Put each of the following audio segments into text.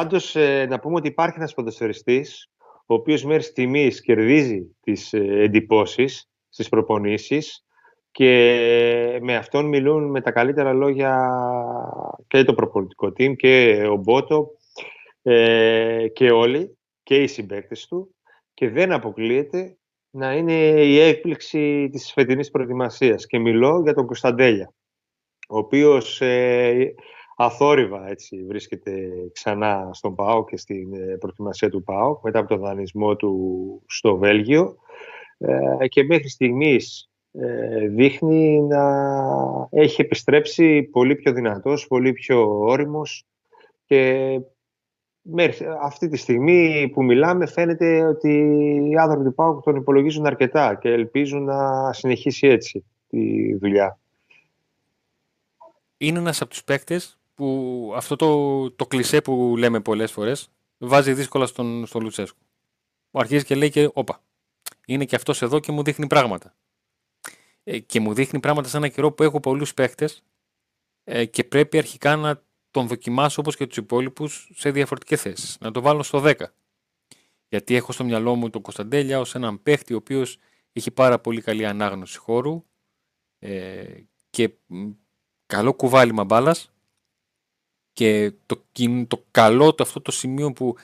Πάντως, να πούμε ότι υπάρχει ένας ποδοσφαιριστής ο οποίος μέχρι τιμής κερδίζει τις εντυπώσεις στις προπονήσεις και με αυτόν μιλούν με τα καλύτερα λόγια και το προπονητικό team και ο Μπότο και όλοι και οι συμπαίκτες του και δεν αποκλείεται να είναι η έκπληξη της φετινής προετοιμασίας. Και μιλώ για τον Κωνσταντέλια, ο οποίος αθόρυβα έτσι βρίσκεται ξανά στον ΠΑΟΚ και στην προετοιμασία του ΠΑΟΚ μετά από τον δανεισμό του στο Βέλγιο και μέχρι στιγμής δείχνει να έχει επιστρέψει πολύ πιο δυνατός, πολύ πιο όριμος και αυτή τη στιγμή που μιλάμε φαίνεται ότι οι άνθρωποι του ΠΑΟΚ τον υπολογίζουν αρκετά και ελπίζουν να συνεχίσει έτσι τη δουλειά. Είναι ένας από τους παίκτες που αυτό το κλισέ που λέμε πολλές φορές βάζει δύσκολα στον Λουτσέσκου. Μου αρχίζει και λέει και όπα, είναι και αυτός εδώ και μου δείχνει πράγματα. Και μου δείχνει πράγματα σε ένα καιρό που έχω πολλούς παίκτες και πρέπει αρχικά να τον δοκιμάσω όπως και τους υπόλοιπους σε διαφορετικές θέσεις. Να το βάλω στο 10. Γιατί έχω στο μυαλό μου τον Κωνσταντέλια ως έναν παίκτη ο οποίος έχει πάρα πολύ καλή ανάγνωση χώρου και καλό κουβάλιμα μπάλας και το καλό αυτό το σημείο που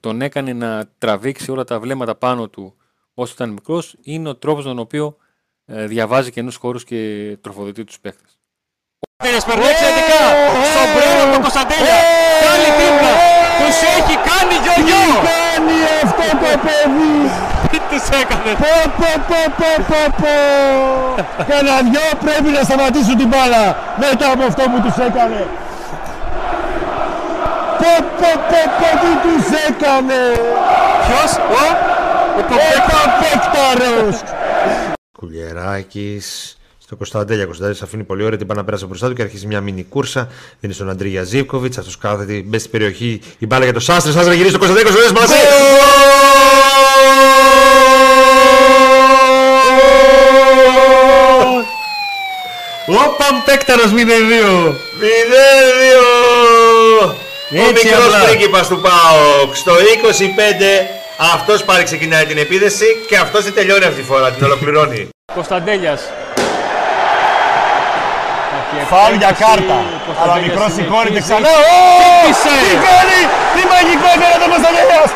τον έκανε να τραβήξει όλα τα βλέμματα πάνω του όσο ήταν μικρός είναι ο τρόπος τον οποίο διαβάζει καινούς χώρους και τροφοδοτεί τους παίκτες. Σπερνάει εξαιρετικά στον πρέμα τον Κωνσταντέλια, κάνει δίπλα, τους έχει κάνει γιογιό. Τι κάνει αυτό το παιδί, τι τους έκανε. Κάνα δυο πρέπει να σταματήσουν την μπάλα μετά από αυτό που τους έκανε. Τι τους έκανε. Ποιος, ο Παπέκταρος. Κουλιεράκης. Το Κωνσταντέλια αφήνει πολύ ωραία την μπάλα πέρασε μπροστά του και αρχίζει μια μινι κούρσα. Δίνει στον Αντρίγια Ζίβκοβιτς. Αυτός κάθεται, μπες στην περιοχή. Η μπάλα για το Σάστρε. Σάστρε γυρίζει στο Κωνσταντέλια. Κωνσταντέλια μαζί. Ο Παμπέκταρος 0-2. 0-2. Ο μικρός πρίγκιπας του ΠΑΟΚ. Στο 25 αυτός πάλι ξεκινάει την επίδεση και αυτός την τελειώνει αυτή τη φορά. Την ολοκληρώνει. Κωνσταντέλιας. Φάουλ για κάρτα, αλλά μικρός σηκώνεται ξανά. Τι κάνει, τι μαγικό έκανε το Κωνσταντέλιας.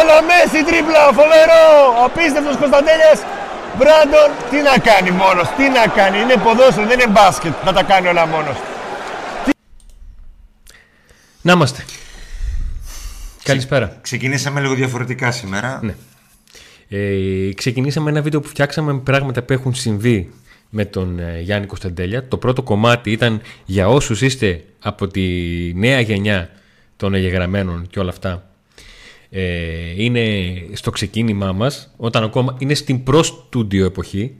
Αλλά μέση τρίπλα, φοβερό, απίστευτος Κωνσταντέλιας. Μπράντον, τι να κάνει μόνος, τι να κάνει, είναι ποδόσφαιρο, δεν είναι μπάσκετ, να τα κάνει όλα μόνος. Να είμαστε. Καλησπέρα. Ξεκινήσαμε λίγο διαφορετικά σήμερα. Ναι. Ξεκινήσαμε ένα βίντεο που φτιάξαμε με πράγματα που έχουν συμβεί με τον Γιάννη Κωνσταντέλια. Το πρώτο κομμάτι ήταν για όσους είστε από τη νέα γενιά των εγγεγραμμένων και όλα αυτά. Είναι στο ξεκίνημά μας, όταν ακόμα είναι στην προ-στούντιο εποχή,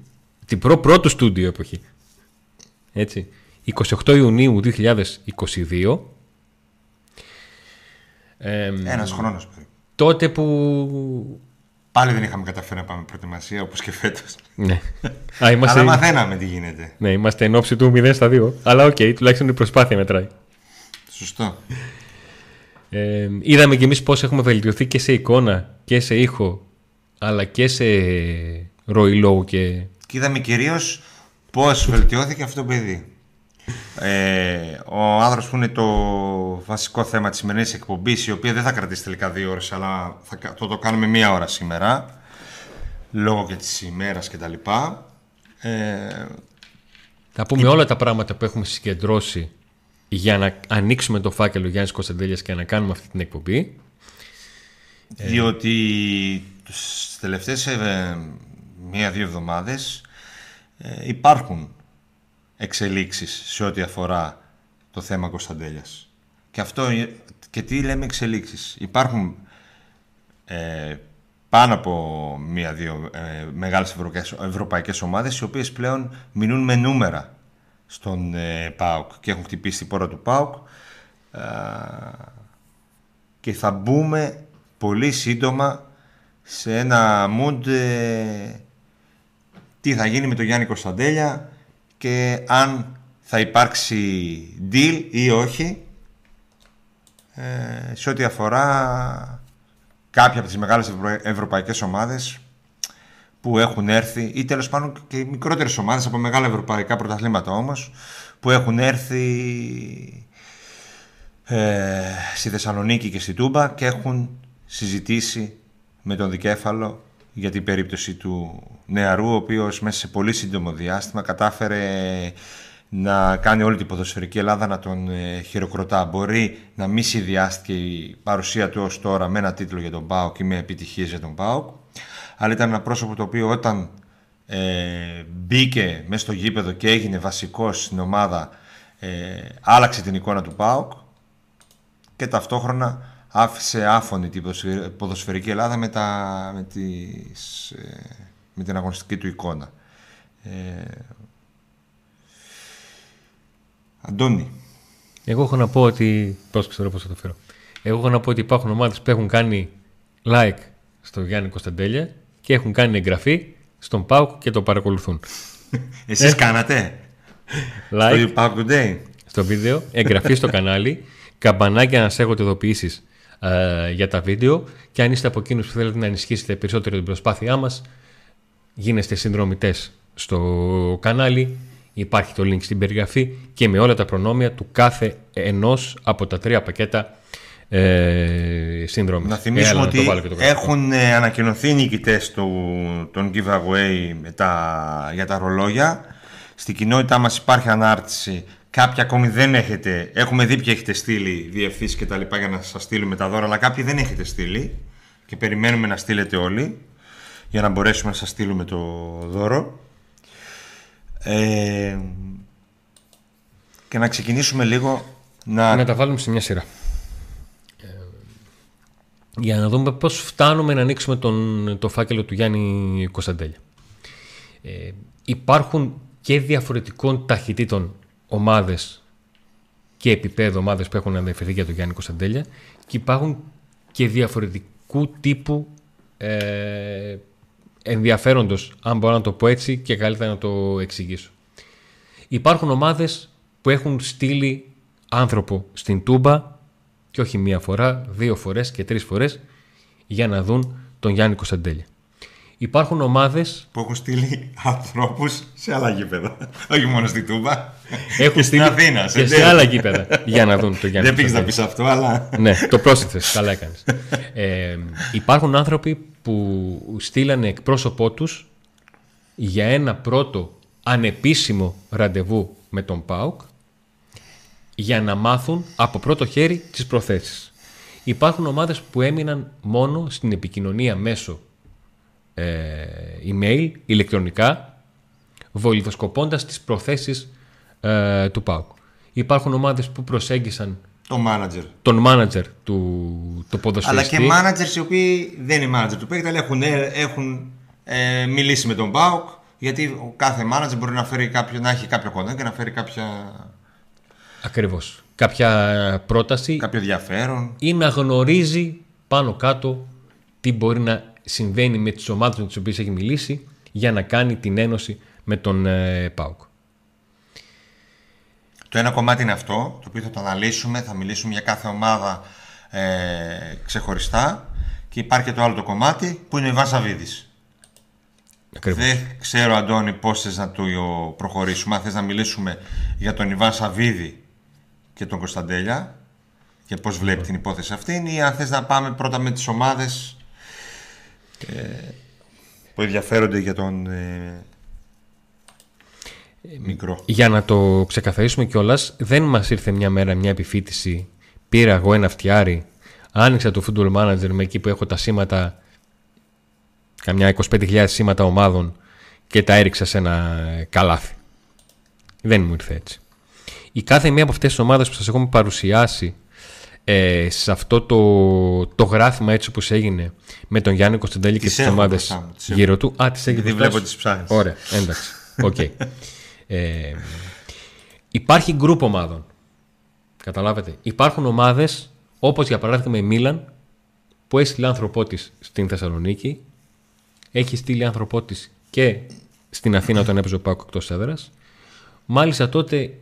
την προ-πρώτου στούντιο εποχή. Έτσι. 28 Ιουνίου 2022. Ένας χρόνος πριν. Τότε που... Πάλι δεν είχαμε καταφέρει να πάμε προετοιμασία όπως και φέτος. Ναι. Αλλά μαθαίναμε τι γίνεται. Ναι, είμαστε εν όψη του 0-2. Αλλά οκ, τουλάχιστον η προσπάθεια μετράει. Σωστό. Είδαμε κι εμείς πώς έχουμε βελτιωθεί και σε εικόνα και σε ήχο, αλλά και σε ροή λόγου. Και είδαμε κυρίως πώς βελτιώθηκε αυτό το παιδί. Ο άνθρωπος που είναι το βασικό θέμα της σημερινής εκπομπής, η οποία δεν θα κρατήσει τελικά 2 ώρες, αλλά θα το κάνουμε 1 ώρα σήμερα λόγω και της ημέρας και τα λοιπά. Θα πούμε όλα τα πράγματα που έχουμε συγκεντρώσει για να ανοίξουμε το φάκελο Γιάννης Κωνσταντέλιας και να κάνουμε αυτή την εκπομπή, διότι τις τελευταίες 1-2 εβδομάδες υπάρχουν εξελίξεις σε ό,τι αφορά το θέμα Κωνσταντέλιας. Και αυτό, και τι λέμε εξελίξεις. Υπάρχουν πάνω από 1-2 μεγάλες ευρωπαϊκές ομάδες, οι οποίες πλέον μηνούν με νούμερα στον ΠΑΟΚ και έχουν χτυπήσει την πόρα του ΠΑΟΚ, και θα μπούμε πολύ σύντομα σε ένα mood τι θα γίνει με τον Γιάννη Κωνσταντέλια και αν θα υπάρξει deal ή όχι, σε ό,τι αφορά κάποια από τις μεγάλες ευρωπαϊκές ομάδες που έχουν έρθει, ή τέλος πάντων και μικρότερες ομάδες από μεγάλα ευρωπαϊκά πρωταθλήματα όμως, που έχουν έρθει στη Θεσσαλονίκη και στη Τούμπα και έχουν συζητήσει με τον δικέφαλο για την περίπτωση του νεαρού, ο οποίος μέσα σε πολύ σύντομο διάστημα κατάφερε να κάνει όλη την ποδοσφαιρική Ελλάδα να τον χειροκροτά. Μπορεί να μη συνδυάστηκε η παρουσία του ως τώρα με ένα τίτλο για τον ΠΑΟΚ ή με επιτυχίες για τον ΠΑΟΚ, αλλά ήταν ένα πρόσωπο το οποίο όταν μπήκε μέσα στο γήπεδο και έγινε βασικός στην ομάδα, άλλαξε την εικόνα του ΠΑΟΚ και ταυτόχρονα άφησε άφωνη την ποδοσφαιρική Ελλάδα με την αγωνιστική του εικόνα. Αντώνη. Εγώ έχω να πω ότι... Εγώ έχω να πω ότι υπάρχουν ομάδες που έχουν κάνει like στο Γιάννη Κωνσταντέλια και έχουν κάνει εγγραφή στον ΠΑΟΚ και το παρακολουθούν. Εσείς κάνατε like στο ΠΑΟΚ Today, στο βίντεο, εγγραφή στο κανάλι, καμπανάκια να σέγονται ειδοποιήσεις για τα βίντεο, και αν είστε από εκείνους που θέλετε να ενισχύσετε περισσότερο την προσπάθειά μας, γίνεστε συνδρομητές στο κανάλι. Υπάρχει το link στην περιγραφή και με όλα τα προνόμια του κάθε ενός από τα τρία πακέτα συνδρομής. Να θυμίσουμε ότι έχουν ανακοινωθεί οι νικητές των giveaway για τα ρολόγια. Στην κοινότητά μας υπάρχει ανάρτηση. Κάποιοι ακόμη δεν έχετε. Έχουμε δει ποιοι έχετε στείλει διευθύνσεις και τα λοιπά για να σας στείλουμε τα δώρα, αλλά κάποιοι δεν έχετε στείλει και περιμένουμε να στείλετε όλοι για να μπορέσουμε να σας στείλουμε το δώρο. Και να ξεκινήσουμε λίγο να τα βάλουμε σε μια σειρά, για να δούμε πώς φτάνουμε να ανοίξουμε το φάκελο του Γιάννη Κωνσταντέλια. Υπάρχουν και διαφορετικών ταχυτήτων ομάδες και επίπεδο ομάδες που έχουν αναφερθεί για τον Γιάννη Κωνσταντέλια, και υπάρχουν και διαφορετικού τύπου ενδιαφέροντος, αν μπορώ να το πω έτσι, και καλύτερα να το εξηγήσω. Υπάρχουν ομάδες που έχουν στείλει άνθρωπο στην Τούμπα, και όχι μία φορά, δύο φορές και τρεις φορές, για να δουν τον Γιάννη Κωνσταντέλια. Υπάρχουν ομάδες που έχουν στείλει ανθρώπους σε άλλα γήπεδα, όχι μόνο στην Τούμπα, έχουν στείλει στην Αθήνα, και σε άλλα γήπεδα για να δουν τον Γιάννη. Δεν πήγες να πεις αυτό, αλλά... Ναι, το πρόσθεσες, καλά έκανες. Υπάρχουν άνθρωποι που στείλανε εκπρόσωπό τους για ένα πρώτο ανεπίσημο ραντεβού με τον ΠΑΟΚ, για να μάθουν από πρώτο χέρι τις προθέσεις. Υπάρχουν ομάδες που έμειναν μόνο στην επικοινωνία μέσω email, ηλεκτρονικά, βολιδοσκοπώντας τις προθέσεις του ΠΑΟΚ. Υπάρχουν ομάδες που προσέγγισαν τον manager του ποδοσφαιριστή, αλλά και managers οι οποίοι δεν είναι manager του παίκτη, αλλά έχουν μιλήσει με τον ΠΑΟΚ, γιατί ο κάθε manager μπορεί να έχει κάποιο κοντά και να φέρει κάποια... Ακριβώς. Κάποια πρόταση, κάποιο ενδιαφέρον, ή να γνωρίζει πάνω κάτω τι μπορεί να συμβαίνει με τις ομάδες με τις οποίες έχει μιλήσει, για να κάνει την ένωση με τον ΠΑΟΚ. Το ένα κομμάτι είναι αυτό, το οποίο θα το αναλύσουμε, θα μιλήσουμε για κάθε ομάδα ξεχωριστά, και υπάρχει και το άλλο το κομμάτι που είναι η Βάσα Βίδης. Ακριβώς. Δεν ξέρω, Αντώνη, πώς θες να το προχωρήσουμε. Αν θες να μιλήσουμε για τον Ιβάν Σαββίδη και τον Κωνσταντέλια και πώς βλέπει την υπόθεση αυτήν, ή αν θες να πάμε πρώτα με τις ομάδες που ενδιαφέρονται για τον μικρό. Για να το ξεκαθαρίσουμε κιόλας, δεν μας ήρθε μια μέρα μια επιφύτηση. Πήρα εγώ ένα φτιάρι, άνοιξα το Football Manager με εκεί που έχω τα σήματα, καμιά 25.000 σήματα ομάδων, και τα έριξα σε ένα καλάθι. Δεν μου ήρθε έτσι. Η κάθε μία από αυτές τις ομάδες που σας έχουμε παρουσιάσει σε αυτό το γράφημα, έτσι όπως έγινε με τον Γιάννη Κωνσταντέλη και τις ομάδες μπροστά, γύρω του. Α, τις έχετε. Δεν βλέπω τις ψάχνεις. Ωραία, εντάξει. Okay. Υπάρχει γκρουπ ομάδων. Καταλάβατε. Υπάρχουν ομάδες, όπως για παράδειγμα η Μίλαν, που έστειλε άνθρωπό της στην Θεσσαλονίκη, έχει στείλει άνθρωπό της και στην Αθήνα όταν έπαιζε ο ΠΑΟΚ εκτός έδρας. Μάλιστα τότε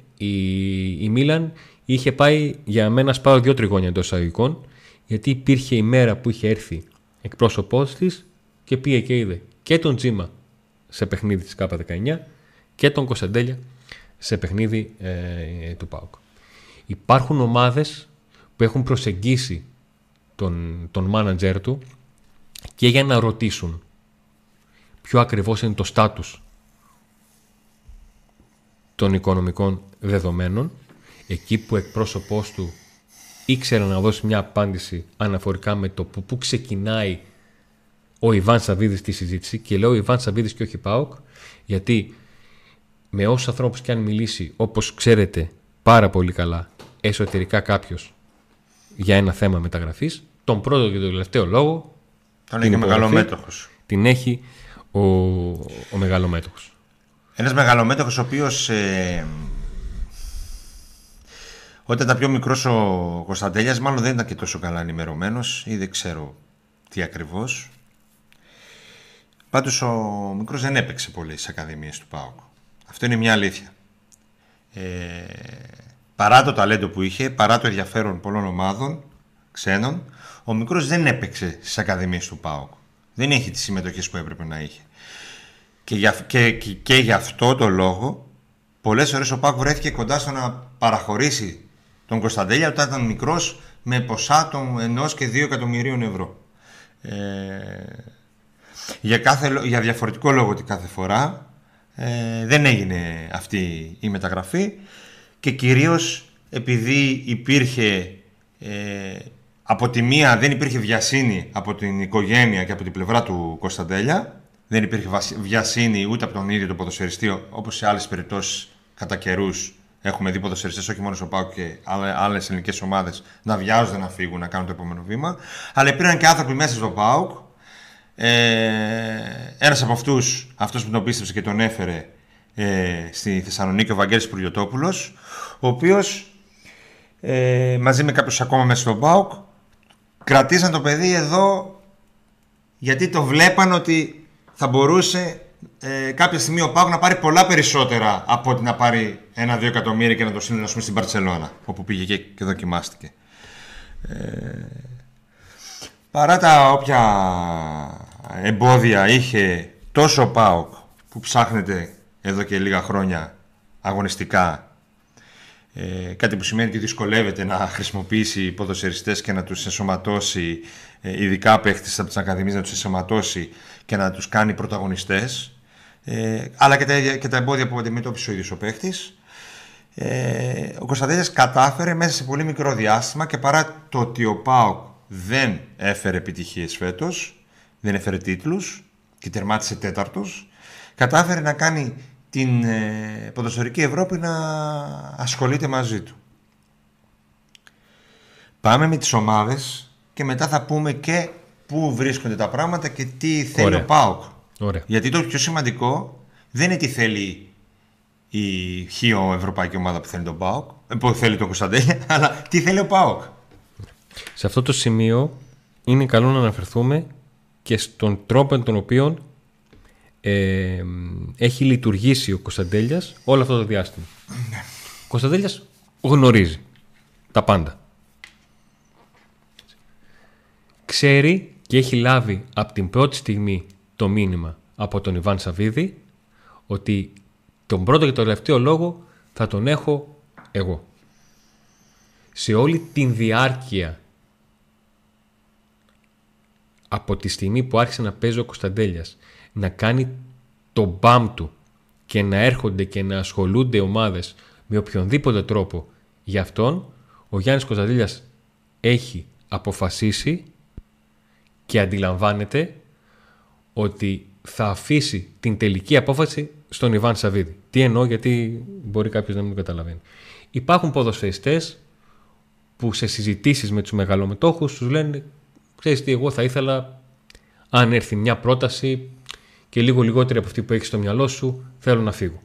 η Μίλαν είχε πάει για μένα σπάω δυο τριγώνια εντός εισαγωγικών, γιατί υπήρχε η μέρα που είχε έρθει εκπρόσωπός της και πήγε και είδε και τον Τζίμα σε παιχνίδι της K19 και τον Κωνσταντέλια σε παιχνίδι του ΠΑΟΚ. Υπάρχουν ομάδες που έχουν προσεγγίσει τον μάνατζερ του και για να ρωτήσουν ποιο ακριβώς είναι το στάτους των οικονομικών δεδομένων, εκεί που εκπρόσωπός του ήξερε να δώσει μια απάντηση αναφορικά με το που ξεκινάει ο Ιβάν Σαββίδης τη συζήτηση. Και λέω Ιβάν Σαββίδης και όχι ΠΑΟΚ, γιατί με όσους ανθρώπους και αν μιλήσει, όπως ξέρετε πάρα πολύ καλά εσωτερικά κάποιος για ένα θέμα μεταγραφής, τον πρώτο και τον τελευταίο λόγο τον έχει ο μεγαλομέτωχος. Την έχει ο μεγαλομέτωχος. Ένας μεγαλομέτωχος ο οποίος όταν ήταν πιο μικρός ο Κωνσταντέλιας μάλλον δεν ήταν και τόσο καλά ενημερωμένος ή δεν ξέρω τι ακριβώς. Πάντως ο μικρός δεν έπαιξε πολύ στις ακαδημίες του ΠΑΟΚ. Αυτό είναι μια αλήθεια. Παρά το ταλέντο που είχε, παρά το ενδιαφέρον πολλών ομάδων ξένων, ο μικρός δεν έπαιξε στις ακαδημίες του ΠΑΟΚ. Δεν έχει τις συμμετοχές που έπρεπε να είχε. Και γι' αυτό το λόγο πολλές φορές ο ΠΑΟΚ βρέθηκε κοντά στο να παραχωρήσει τον Κωνσταντέλια όταν ήταν μικρός με ποσά των 1 και 2 εκατομμυρίων ευρώ. Για διαφορετικό λόγο ότι κάθε φορά δεν έγινε αυτή η μεταγραφή, και κυρίως επειδή υπήρχε από τη μία δεν υπήρχε βιασύνη από την οικογένεια και από την πλευρά του Κωνσταντέλια, δεν υπήρχε βιασύνη ούτε από τον ίδιο τον ποδοσφαιριστή, όπως σε άλλες περιπτώσεις κατά καιρούς έχουμε δει ποδοσφαιριστές, όχι μόνο στο ΠΑΟΚ και άλλες ελληνικές ομάδες, να βιάζονται να φύγουν, να κάνουν το επόμενο βήμα. Αλλά υπήρχαν και άνθρωποι μέσα στο ΠΑΟΚ. Ένας από αυτούς, αυτός που τον πίστεψε και τον έφερε στη Θεσσαλονίκη, ο Βαγγέλης Πουργιωτόπουλος, ο οποίος μαζί με κάποιους ακόμα μέσα στον ΠΑΟΚ κρατήσαν το παιδί εδώ, γιατί το βλέπαν ότι θα μπορούσε κάποια στιγμή ο ΠΑΟΚ να πάρει πολλά περισσότερα από ότι να πάρει 1-2 εκατομμύρια και να το στείλει στην Μπαρτσελώνα, όπου πήγε και δοκιμάστηκε. Παρά τα όποια εμπόδια είχε τόσο ο ΠΑΟΚ, που ψάχνεται εδώ και λίγα χρόνια αγωνιστικά, κάτι που σημαίνει ότι δυσκολεύεται να χρησιμοποιήσει ποδοσφαιριστές και να τους ενσωματώσει, ειδικά παίχτες από τις ακαδημίες, να τους ενσωματώσει και να τους κάνει πρωταγωνιστές, αλλά και τα εμπόδια που αντιμετώπισε ο ίδιος ο παίχτης, ο Κωνσταντέλιας κατάφερε μέσα σε πολύ μικρό διάστημα, και παρά το ότι ο ΠΑΟΚ δεν έφερε επιτυχίες φέτος, δεν έφερε τίτλους και τερμάτισε 4ος, κατάφερε να κάνει την ποδοσφαιρική Ευρώπη να ασχολείται μαζί του. Πάμε με τις ομάδες και μετά θα πούμε και πού βρίσκονται τα πράγματα και τι θέλει ο ΠΑΟΚ. Γιατί το πιο σημαντικό δεν είναι τι θέλει η χιο ευρωπαϊκή ομάδα που θέλει τον ΠΑΟΚ, που θέλει τον Κωνσταντέλια, αλλά τι θέλει ο ΠΑΟΚ. Σε αυτό το σημείο είναι καλό να αναφερθούμε και στον τρόπο τον οποίο έχει λειτουργήσει ο Κωνσταντέλιας όλο αυτό το διάστημα. Ο Κωνσταντέλιας γνωρίζει τα πάντα. Ξέρει και έχει λάβει από την πρώτη στιγμή το μήνυμα από τον Ιβάν Σαββίδη ότι τον πρώτο και τον τελευταίο λόγο θα τον έχω εγώ. Σε όλη την διάρκεια από τη στιγμή που άρχισε να παίζει ο Κωνσταντέλιας, να κάνει το μπαμ του και να έρχονται και να ασχολούνται ομάδες με οποιονδήποτε τρόπο για αυτόν, ο Γιάννης Κωνσταντέλιας έχει αποφασίσει και αντιλαμβάνεται ότι θα αφήσει την τελική απόφαση στον Ιβάν Σαββίδη. Τι εννοώ, γιατί μπορεί κάποιος να μην καταλαβαίνει. Υπάρχουν ποδοσφαιριστές που σε συζητήσεις με τους μεγαλομετόχους τους λένε, ξέρεις τι, εγώ θα ήθελα, αν έρθει μια πρόταση και λίγο λιγότερη από αυτή που έχεις στο μυαλό σου, θέλω να φύγω.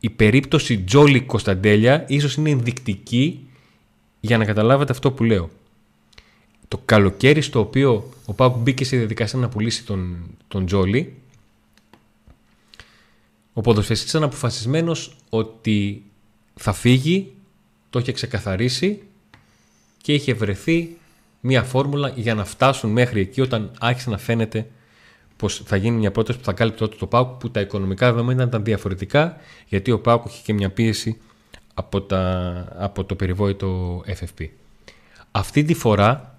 Η περίπτωση Τζόλι Κωνσταντέλια ίσως είναι ενδεικτική για να καταλάβετε αυτό που λέω. Το καλοκαίρι στο οποίο ο ΠΑΟΚ μπήκε σε διαδικασία να πουλήσει τον Τζόλι, Ο ποδοσφαιριστής ήταν αποφασισμένος ότι θα φύγει, το είχε ξεκαθαρίσει και είχε βρεθεί μια φόρμουλα για να φτάσουν μέχρι εκεί, όταν άρχισε να φαίνεται πως θα γίνει μια πρόταση που θα κάλυπτε τότε το ΠΑΟΚ, που τα οικονομικά δεδομένα ήταν διαφορετικά, γιατί ο ΠΑΟΚ είχε και μια πίεση από το περιβόητο FFP. Αυτή τη φορά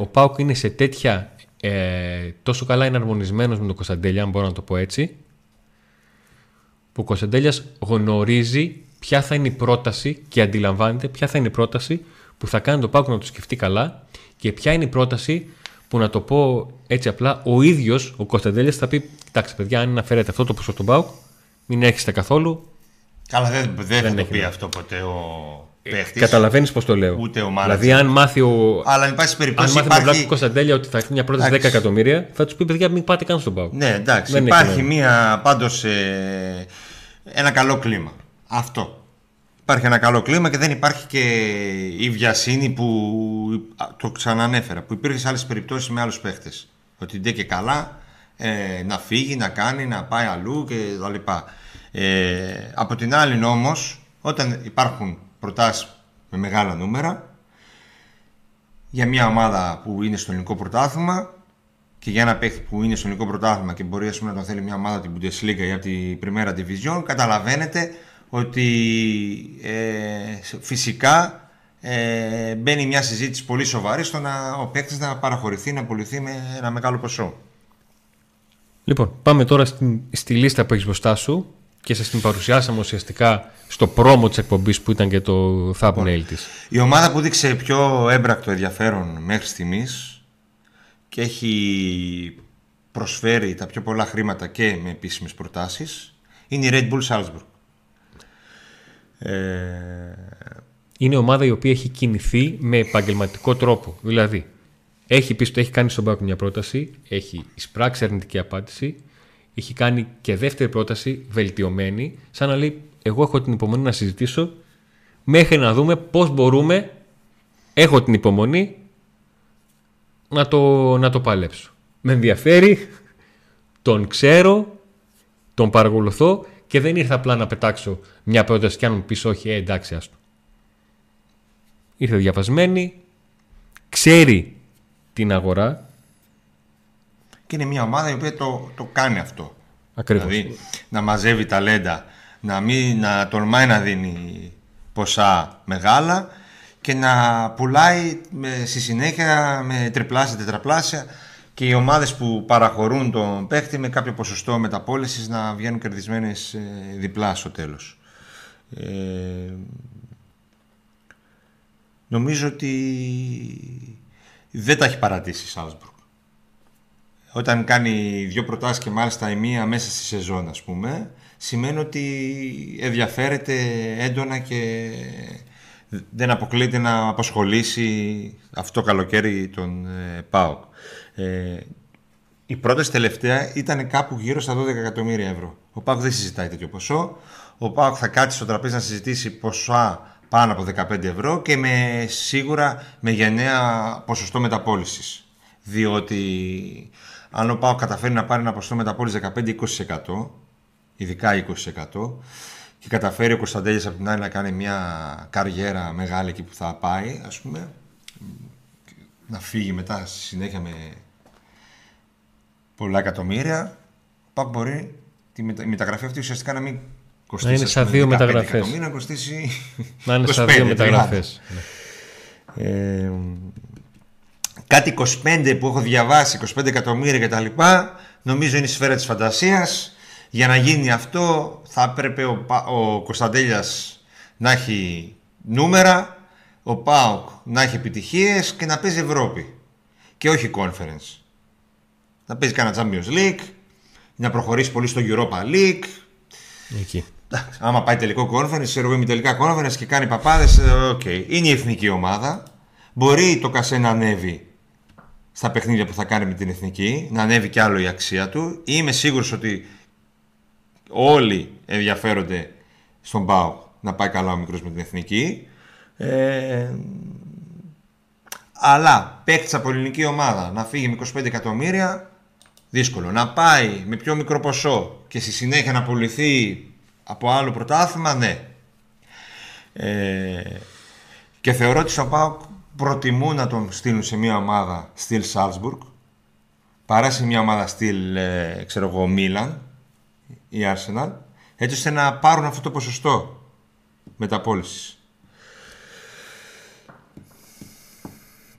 ο ΠΑΟΚ είναι σε τέτοια, τόσο καλά εναρμονισμένος με τον Κωνσταντέλια, αν μπορώ να το πω έτσι, που ο Κωνσταντέλιας γνωρίζει ποια θα είναι η πρόταση και αντιλαμβάνεται ποια θα είναι η πρόταση που θα κάνει τον ΠΑΟΚ να το σκεφτεί καλά και ποια είναι η πρόταση που, να το πω έτσι απλά, ο ίδιος ο Κωνσταντέλιας θα πει: κοιτάξτε, παιδιά, αν αναφέρετε αυτό το ποσό στον ΠΑΟΚ, μην έρχεστε καθόλου. Καλά, δεν το πει να... αυτό ποτέ ο παίχτης. Καταλαβαίνεις πώς το λέω. Ούτε ο μάνατζερ. Δηλαδή, αν μάθει ο. Αλλά, εν πάση περιπτώσει, αν μάθει ο Βλάκος Κωνσταντέλια ότι θα έχει μια πρόταση 10 εκατομμύρια, θα του πει: παιδιά, μην πάτε καν στον ΠΑΟΚ. Ναι, εντάξει. Δεν υπάρχει μία, πάντως, ένα καλό κλίμα. Αυτό. Υπάρχει ένα καλό κλίμα και δεν υπάρχει και η βιασύνη που το ξανανέφερα, που υπήρχε σε άλλες περιπτώσεις με άλλους παίχτες. Ότι ντε και καλά να φύγει, να κάνει, να πάει αλλού και τα λοιπά. Από την άλλη όμως, όταν υπάρχουν προτάσεις με μεγάλα νούμερα για μια ομάδα που είναι στο ελληνικό πρωτάθλημα και για ένα παίχτη που είναι στο ελληνικό πρωτάθλημα και μπορεί να τον θέλει μια ομάδα από την Bundesliga ή από την Primera Division, καταλαβαίνετε ότι φυσικά μπαίνει μια συζήτηση πολύ σοβαρή στο να ο παίκτης να παραχωρηθεί, να απολυθεί με ένα μεγάλο ποσό. Λοιπόν, πάμε τώρα στη λίστα που έχεις μπροστά σου και σας την παρουσιάσαμε ουσιαστικά στο πρόμο της εκπομπής που ήταν και το thumbnail της. Η ομάδα που δείξε πιο έμπρακτο ενδιαφέρον μέχρι στιγμής και έχει προσφέρει τα πιο πολλά χρήματα και με επίσημες προτάσεις είναι η Red Bull Salzburg. Είναι ομάδα η οποία έχει κινηθεί με επαγγελματικό τρόπο. Δηλαδή, έχει κάνει στον ΠΑΟΚ μια πρόταση, έχει εισπράξει αρνητική απάντηση, έχει κάνει και δεύτερη πρόταση βελτιωμένη, σαν να λέει: εγώ έχω την υπομονή να συζητήσω μέχρι να δούμε πώς μπορούμε, έχω την υπομονή να το παλέψω. Με ενδιαφέρει, τον ξέρω, τον παρακολουθώ. Και δεν ήρθα απλά να πετάξω μια πρόταση και αν μου πεις όχι, εντάξει, άστο. Ήρθε διαβασμένη, ξέρει την αγορά. Και είναι μια ομάδα η οποία το κάνει αυτό. Ακριβώς. Δηλαδή να μαζεύει ταλέντα, να τολμάει να δίνει ποσά μεγάλα και να πουλάει στη συνέχεια με τριπλάσια, τετραπλάσια. Και οι ομάδες που παραχωρούν τον παίχτη με κάποιο ποσοστό μεταπώλησης να βγαίνουν κερδισμένες διπλά στο τέλος. Νομίζω ότι δεν τα έχει παρατήσει η Σάλσμπουργκ. Όταν κάνει δύο προτάσεις και μάλιστα η μία μέσα στη σεζόν, ας πούμε, σημαίνει ότι ενδιαφέρεται έντονα και δεν αποκλείται να απασχολήσει αυτό το καλοκαίρι τον ΠΑΟΚ. Η πρόταση τελευταία ήταν κάπου γύρω στα 12 εκατομμύρια ευρώ. Ο ΠΑΟΚ δεν συζητάει τέτοιο ποσό. Ο ΠΑΟΚ θα κάτσει στο τραπέζι να συζητήσει ποσά πάνω από 15 ευρώ και με σίγουρα με γενναία ποσοστό μεταπώλησης. Διότι αν ο ΠΑΟΚ καταφέρει να πάρει ένα ποσοστό μεταπώλησης 15-20%, ειδικά 20%, και καταφέρει ο Κωνσταντέλιας από την άλλη να κάνει μια καριέρα μεγάλη εκεί που θα πάει, ας πούμε, να φύγει μετά στη συνέχεια με πολλά εκατομμύρια, ο μπορεί τη μεταγραφή αυτή ουσιαστικά να μην κοστίσει. Να είναι σαν δύο μεταγραφές. Να κοστίσει. Να είναι σαν δύο μεταγραφές. Κάτι 25 που έχω διαβάσει, 25 εκατομμύρια και τα λοιπά, νομίζω είναι η σφαίρα της φαντασίας. Για να γίνει αυτό θα έπρεπε ο Κωνσταντέλιας να έχει νούμερα, ο ΠΑΟΚ να έχει επιτυχίες και να παίζει Ευρώπη και όχι Conference. Να παίζει κανένα Champions League, να προχωρήσει πολύ στο Europa League. Εκεί. Άμα πάει τελικό Conference, ξέρω εγώ τελικά Conference και κάνει παπάδες, okay. Είναι η εθνική ομάδα. Μπορεί το κασέ να ανέβει στα παιχνίδια που θα κάνει με την εθνική, να ανέβει κι άλλο η αξία του. Είμαι σίγουρος ότι όλοι ενδιαφέρονται στον ΠΑΟΚ να πάει καλά ο μικρός με την εθνική. Αλλά παίχτης από ελληνική ομάδα να φύγει με 25 εκατομμύρια δύσκολο. Να πάει με πιο μικρό ποσό και στη συνέχεια να πουληθεί από άλλο πρωτάθλημα, ναι. Και θεωρώ ότι στον ΠΑΟΚ προτιμούν να τον στείλουν σε μια ομάδα στυλ Σάλτσμπουργκ παρά σε μια ομάδα στυλ Μίλαν ή Arsenal, έτσι ώστε να πάρουν αυτό το ποσοστό μεταπώλησης.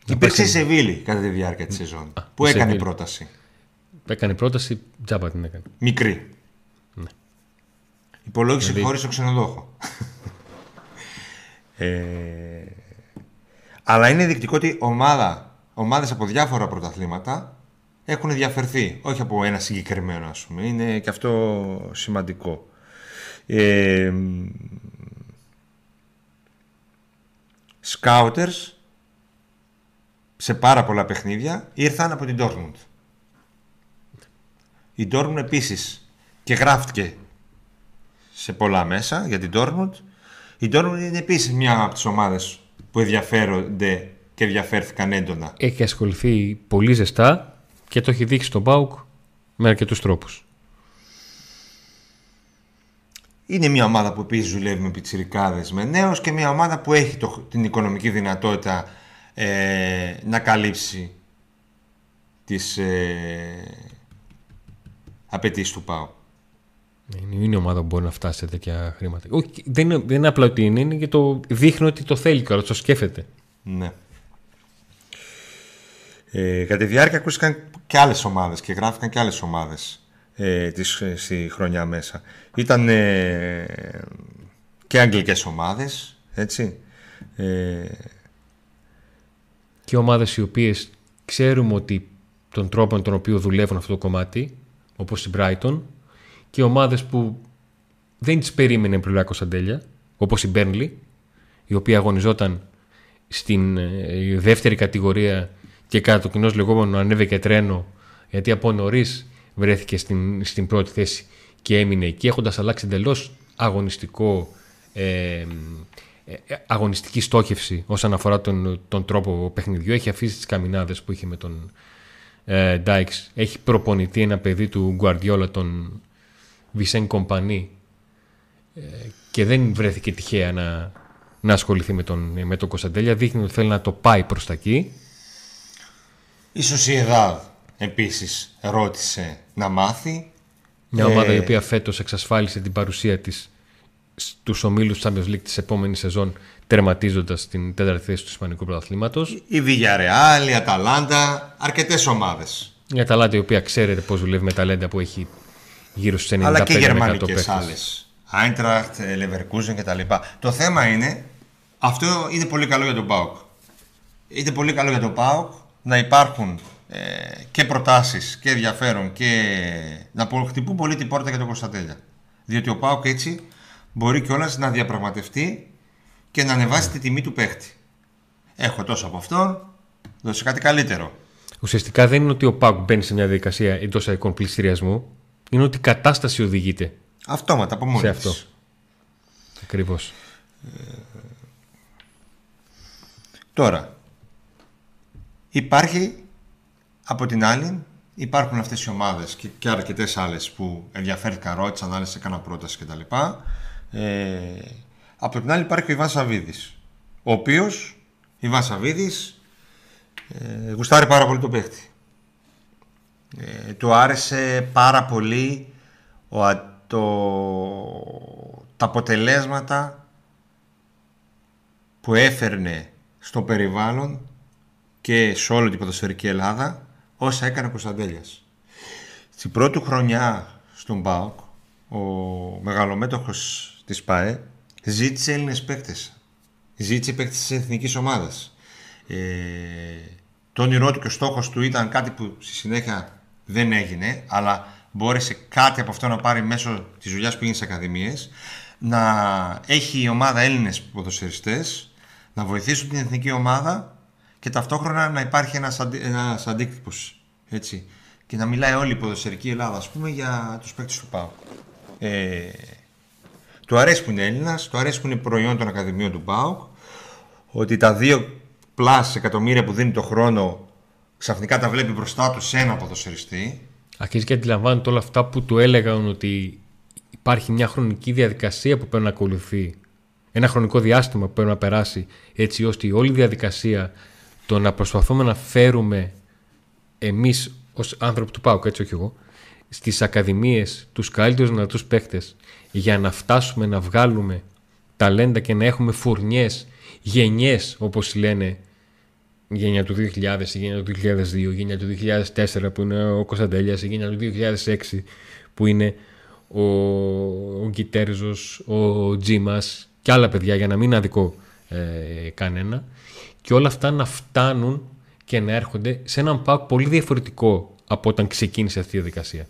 Υπήρξε η Σεβίλη κατά τη διάρκεια της σεζόν που έκανε Σεβίλη. Πρόταση. Έκανε πρόταση, τζάμπα την έκανε. Μικρή. Ναι. Υπολόγισε χωρίς το ξενοδόχο. Αλλά είναι ενδεικτικό ότι ομάδες από διάφορα πρωταθλήματα έχουν διαφερθεί. Όχι από ένα συγκεκριμένο, ας πούμε. Είναι και αυτό σημαντικό. Scouters σε πάρα πολλά παιχνίδια ήρθαν από την Dortmund. Η Dortmund επίσης και γράφτηκε σε πολλά μέσα για την Dortmund. Η Dortmund είναι επίσης μια από τις ομάδες που ενδιαφέρονται και ενδιαφέρθηκαν έντονα. Έχει ασχοληθεί πολύ ζεστά και το έχει δείξει στον ΠΑΟΚ με αρκετούς τρόπους. Είναι μια ομάδα που επίσης δουλεύει με πιτσιρικάδες, με νέους, και μια ομάδα που έχει την οικονομική δυνατότητα να καλύψει τις απαιτήσεις του ΠΑΟΚ. Είναι η ομάδα που μπορεί να φτάσει σε τέτοια χρήματα. Όχι, δεν είναι απλά ότι είναι και το δείχνει ότι το θέλει και το σκέφτεται. Ναι. Κατά τη διάρκεια ακούστηκαν και άλλες ομάδες και γράφηκαν και άλλες ομάδες στη χρονιά μέσα. Ήταν και αγγλικές ομάδες, έτσι. Και ομάδες οι οποίες ξέρουμε ότι τον τρόπο με τον οποίο δουλεύουν αυτό το κομμάτι, όπως η Brighton, και ομάδες που δεν τις περίμενε πλουλά Κωνσταντέλια, όπως η Burnley, η οποία αγωνιζόταν στην δεύτερη κατηγορία και κατά το κοινώς λεγόμενο ανέβηκε τρένο, γιατί από νωρίς βρέθηκε στην πρώτη θέση και έμεινε εκεί, έχοντας αλλάξει εντελώς αγωνιστική στόχευση όσον αφορά τον τρόπο παιχνιδιού. Έχει αφήσει τις καμινάδες που είχε με τον Ντάικς, έχει προπονητεί ένα παιδί του Γκουαρδιόλα, τον Βισέν Κομπανί, και δεν βρέθηκε τυχαία να ασχοληθεί με τον Κωνσταντέλια. Δείχνει ότι θέλει να το πάει προς τα εκεί. Η Σοσιεδάδ επίσης ρώτησε να μάθει. Μια ομάδα η οποία φέτος εξασφάλισε την παρουσία της στους ομίλους του Champions League της επόμενης σεζόν, τερματίζοντας την τέταρτη θέση του Ισπανικού Πρωταθλήματος. Η Villarreal, η Αταλάντα, αρκετές ομάδες. Η Αταλάντα η οποία ξέρετε πώς δουλεύει με ταλέντα που έχει γύρω στους 95%. Αλλά και γερμανικές άλλες. Άιντραχτ, Λεβερκούζεν κτλ. Το θέμα είναι, αυτό είναι πολύ καλό για τον ΠΑΟΚ. Είναι πολύ καλό για τον ΠΑΟΚ να υπάρχουν και προτάσεις και ενδιαφέρον και να χτυπούν πολύ την πόρτα για τον Κωνσταντέλια. Διότι ο ΠΑΟΚ έτσι μπορεί κιόλας να διαπραγματευτεί και να ανεβάσει τη τιμή του παίχτη. Έχω τόσο από αυτόν, δώσε κάτι καλύτερο. Ουσιαστικά δεν είναι ότι ο ΠΑΟΚ μπαίνει σε μια διαδικασία εντός εικόνων πληστηριασμού. Είναι ότι η κατάσταση οδηγείται αυτόματα από μόνη σε αυτό. Ακριβώς. Τώρα, υπάρχει από την άλλη, υπάρχουν αυτές οι ομάδες και αρκετές άλλες που ενδιαφέρθηκαν, ρώτησαν, άλλες έκαναν πρόταση κτλ. Από την άλλη υπάρχει ο Ιβάν Σαββίδης, ο οποίος Ιβάν Σαββίδης γουστάρει πάρα πολύ τον παίχτη. Του άρεσε πάρα πολύ τα αποτελέσματα που έφερνε στο περιβάλλον και σε όλη την ποδοσφαιρική Ελλάδα όσα έκανε ο Κωνσταντέλιας. Στην πρώτη χρονιά στον ΠΑΟΚ ο μεγαλομέτωχος της ΠΑΕ ζήτησε Έλληνες παίκτες, ζήτησε παίκτες της εθνικής ομάδας. Το όνειρό του και ο στόχος του ήταν κάτι που στη συνέχεια δεν έγινε, αλλά μπόρεσε κάτι από αυτό να πάρει μέσω της δουλειάς που έγινε στις ακαδημίες, να έχει η ομάδα Έλληνες ποδοσφαιριστές, να βοηθήσουν την εθνική ομάδα και ταυτόχρονα να υπάρχει ένας αντίκτυπος, έτσι, και να μιλάει όλη η ποδοσφαιρική Ελλάδα, ας πούμε, για τους παίκτες του ΠΑΟΚ. Του αρέσει που είναι Έλληνας, του αρέσει που είναι προϊόν των ακαδημιών του ΠΑΟΚ, ότι τα 2+ εκατομμύρια που δίνει το χρόνο ξαφνικά τα βλέπει μπροστά του σε ένα ποδοσφαιριστή αρχίζει και αντιλαμβάνεται όλα αυτά που του έλεγαν, ότι υπάρχει μια χρονική διαδικασία που πρέπει να ακολουθεί, ένα χρονικό διάστημα που πρέπει να περάσει, έτσι ώστε η όλη διαδικασία, το να προσπαθούμε να φέρουμε εμείς ως άνθρωποι του ΠΑΟΚ, έτσι όχι εγώ, στις ακαδημίες τους καλύτερους δυνατούς παίκτες, για να φτάσουμε να βγάλουμε ταλέντα και να έχουμε φουρνιές, γενιές όπως λένε, γενιά του 2000, η γενιά του 2002, η γενιά του 2004 που είναι ο Κωνσταντέλιας, η γενιά του 2006 που είναι ο Γκιτέρζος, ο Τζίμας και άλλα παιδιά, για να μην αδικό κανένα, και όλα αυτά να φτάνουν και να έρχονται σε έναν ΠΑΟΚ πολύ διαφορετικό από όταν ξεκίνησε αυτή η διαδικασία.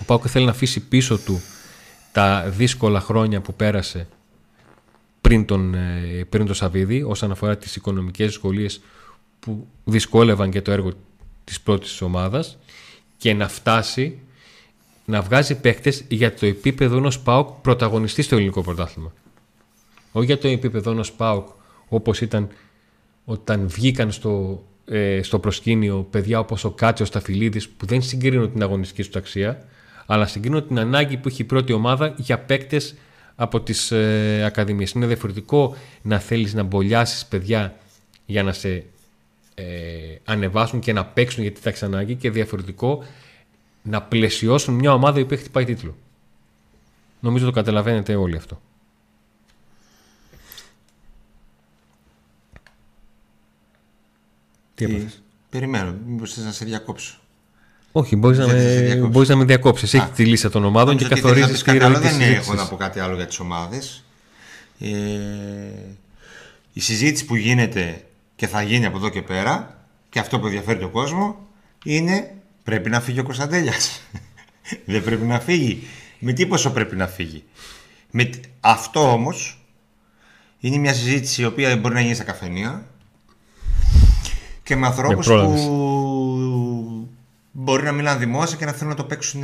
Ο ΠΑΟΚ θέλει να αφήσει πίσω του τα δύσκολα χρόνια που πέρασε πριν τον Σαββίδη, όσον αφορά τις οικονομικές δυσκολίες που δυσκόλευαν και το έργο της πρώτης ομάδας, και να φτάσει να βγάζει παίκτες για το επίπεδο ενός ΠΑΟΚ πρωταγωνιστή στο ελληνικό πρωτάθλημα. Όχι για το επίπεδο ενός ΠΑΟΚ όπως ήταν όταν βγήκαν στο προσκήνιο παιδιά όπως ο Κάτσιος Ταφυλίδης, που δεν συγκρίνω την αγωνιστική του αξία, αλλά συγκρίνω την ανάγκη που έχει η πρώτη ομάδα για παίκτες από τις ακαδημίες. Είναι διαφορετικό να θέλεις να μπολιάσεις παιδιά για να σε ανεβάσουν και να παίξουν γιατί τα έχεις ανάγκη, και διαφορετικό να πλαισιώσουν μια ομάδα η οποία χτυπάει τίτλο. Νομίζω το καταλαβαίνετε όλοι αυτό. Τι περιμένω, μήπως θες να σε διακόψω. Όχι, μπορείς να με διακόψεις. Έχει τη λίστα των ομάδων και καθορίζεις τη ροή της συζήτησης. Δεν έχω να πω κάτι άλλο για τις ομάδες. Η συζήτηση που γίνεται και θα γίνει από εδώ και πέρα, και αυτό που ενδιαφέρει τον κόσμο, είναι πρέπει να φύγει ο Κωνσταντέλιας. Δεν πρέπει να φύγει. Με τι πόσο πρέπει να φύγει. Αυτό όμως είναι μια συζήτηση η οποία μπορεί να γίνει στα καφενεία και με ανθρώπους που μπορεί να μιλάνε δημόσια και να θέλουν να το παίξουν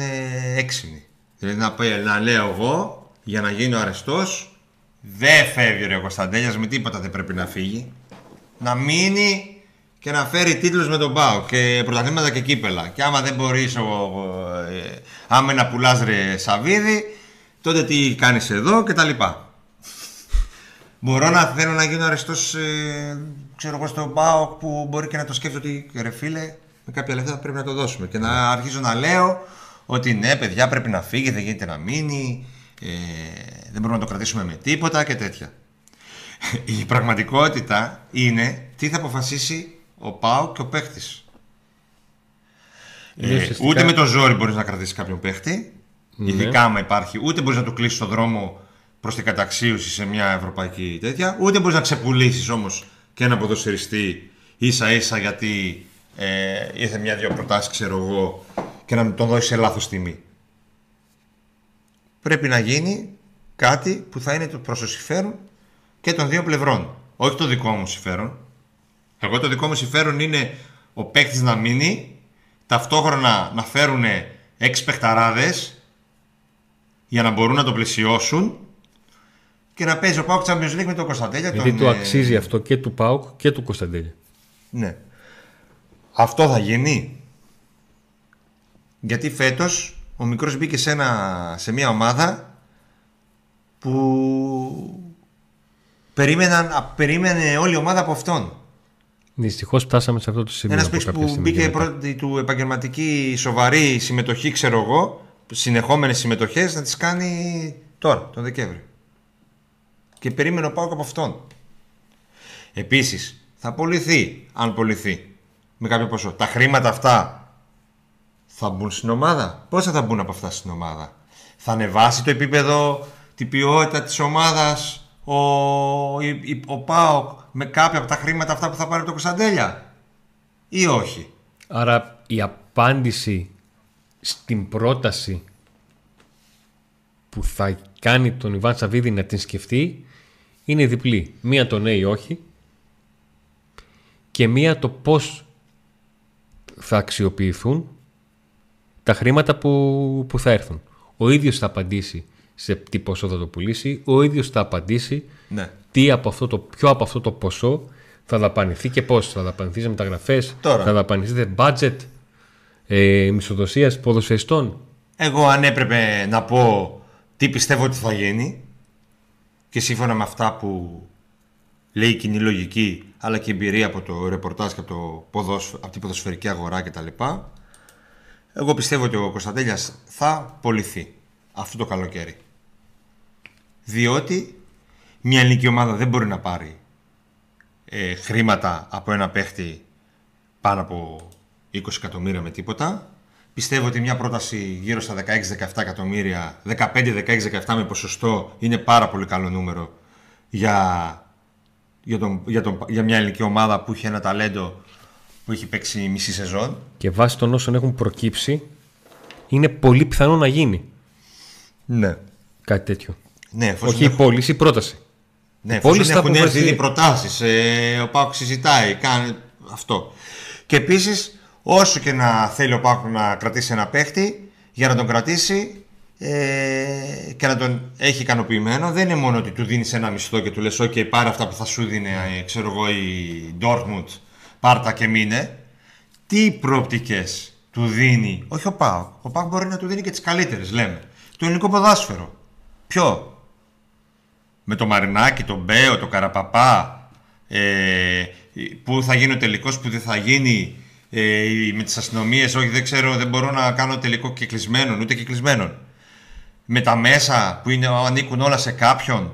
έξινοι. Δηλαδή να λέω εγώ, για να γίνω αρεστός, δεν φεύγει ρε ο Κωνσταντέλιας, με τίποτα δεν πρέπει να φύγει. Να μείνει και να φέρει τίτλους με τον ΠΑΟ και πρωταθλήματα και κύπελα. Και άμα δεν μπορείς, άμα να πουλάς ρε Σαββίδη, τότε τι κάνεις εδώ κτλ. Μπορώ να θέλω να γίνω αρεστός, ξέρω εγώ, στον ΠΑΟ που μπορεί και να το σκέφτεται ότι ρε φίλε, με κάποια λεφτά πρέπει να το δώσουμε. Και να αρχίζω να λέω ότι ναι, παιδιά, πρέπει να φύγει, δεν γίνεται να μείνει, δεν μπορούμε να το κρατήσουμε με τίποτα και τέτοια. Η πραγματικότητα είναι τι θα αποφασίσει ο ΠΑΟ και ο παίχτης. Ούτε με το ζόρι μπορείς να κρατήσεις κάποιον παίχτη, ειδικά άμα υπάρχει, ούτε μπορείς να του κλείσεις τον δρόμο προς την καταξίωση σε μια ευρωπαϊκή τέτοια, ούτε μπορείς να ξεπουλήσεις όμως και ένα ποδοσφαιριστή ίσα ίσα γιατί ήρθε μια-δυο προτάσεις, ξέρω εγώ, και να τον δώσεις σε λάθος τιμή. Πρέπει να γίνει κάτι που θα είναι προς το συμφέρον και των δύο πλευρών. Όχι το δικό μου συμφέρον. Εγώ το δικό μου συμφέρον είναι ο παίκτης να μείνει, ταυτόχρονα να φέρουν 6 παιχταράδες για να μπορούν να το πλαισιώσουν και να παίζει ο ΠΑΟΚ Champions League με τον Κωνσταντέλια. Γιατί το αξίζει αυτό και του ΠΑΟΚ και του Κωνσταντέλια. Ναι. Αυτό θα γίνει. Γιατί φέτος ο μικρός μπήκε σε μια ομάδα που περίμενε όλη η ομάδα από αυτόν. Δυστυχώς φτάσαμε σε αυτό το σημείο. Ένας παίκτης που μπήκε πρώτη του επαγγελματική σοβαρή συμμετοχή, ξέρω εγώ, συνεχόμενες συμμετοχές, να τις κάνει τώρα, τον Δεκέμβρη. Και περίμενε ο ΠΑΟΚ από αυτόν. Επίσης, θα πωληθεί, αν πωληθεί, με κάποιο ποσό. Τα χρήματα αυτά θα μπουν στην ομάδα. Πόσα θα μπουν από αυτά στην ομάδα. Θα ανεβάσει το επίπεδο, την ποιότητα της ομάδας ο ΠΑΟΚ με κάποια από τα χρήματα αυτά που θα πάρει το Κωνσταντέλια, ή όχι. Άρα η απάντηση στην πρόταση που θα κάνει τον Ιβάν Σαββίδη να την σκεφτεί είναι διπλή. Μία το ναι ή όχι, και μία το πώς θα αξιοποιηθούν τα χρήματα που θα έρθουν. Ο ίδιος θα απαντήσει σε τι ποσό θα το πουλήσει, ο ίδιος θα απαντήσει ποιο από αυτό το ποσό θα δαπανηθεί και πώς. Θα δαπανηθεί σε μεταγραφές, τώρα θα δαπανηθεί σε budget, μισοδοσίας ποδοσφαιριστών. Εγώ αν έπρεπε να πω τι πιστεύω ότι θα γίνει, και σύμφωνα με αυτά που λέει η κοινή λογική αλλά και η εμπειρία από το ρεπορτάζ και από την ποδοσφαιρική αγορά κτλ., εγώ πιστεύω ότι ο Κωνσταντέλιας θα πωληθεί αυτό το καλοκαίρι. Διότι μια ελληνική ομάδα δεν μπορεί να πάρει χρήματα από ένα παίχτη πάνω από 20 εκατομμύρια με τίποτα. Πιστεύω ότι μια πρόταση γύρω στα 16-17 εκατομμύρια, 15-16-17 με ποσοστό, είναι πάρα πολύ καλό νούμερο για μια ελληνική ομάδα που είχε ένα ταλέντο που έχει παίξει μισή σεζόν. Και βάσει των όσων έχουν προκύψει, είναι πολύ πιθανό να γίνει. Ναι. Κάτι τέτοιο. Ναι, όχι έχουν... η πώληση, η πρόταση. Ναι, εφόσον έχουν έρθει ήδη προτάσεις, ο ΠΑΟΚ συζητάει, κάνει αυτό. Και επίσης, όσο και να θέλει ο ΠΑΟΚ να κρατήσει ένα παίχτη, για να τον κρατήσει και να τον έχει ικανοποιημένο, δεν είναι μόνο ότι του δίνεις ένα μισθό και του λες «ΟΚ, πάρε αυτά που θα σου δίνει, ξέρω εγώ, η Ντόρτμουντ, πάρτα και μείνε». Τι προοπτικές του δίνει, όχι ο ΠΑΟΚ. Ο ΠΑΟΚ μπορεί να του δίνει και τις καλύτερες, λέμε. Το ελληνικό ποδόσφαιρο. Ποιο? Με το Μαρινάκι, τον Μπέο, τον Καραπαπά, που θα γίνει ο τελικός, που δεν θα γίνει, με τις αστυνομίες, όχι δεν ξέρω, δεν μπορώ να κάνω τελικό κεκλεισμένων, ούτε κεκλεισμένων. Με τα μέσα που είναι, ανήκουν όλα σε κάποιον.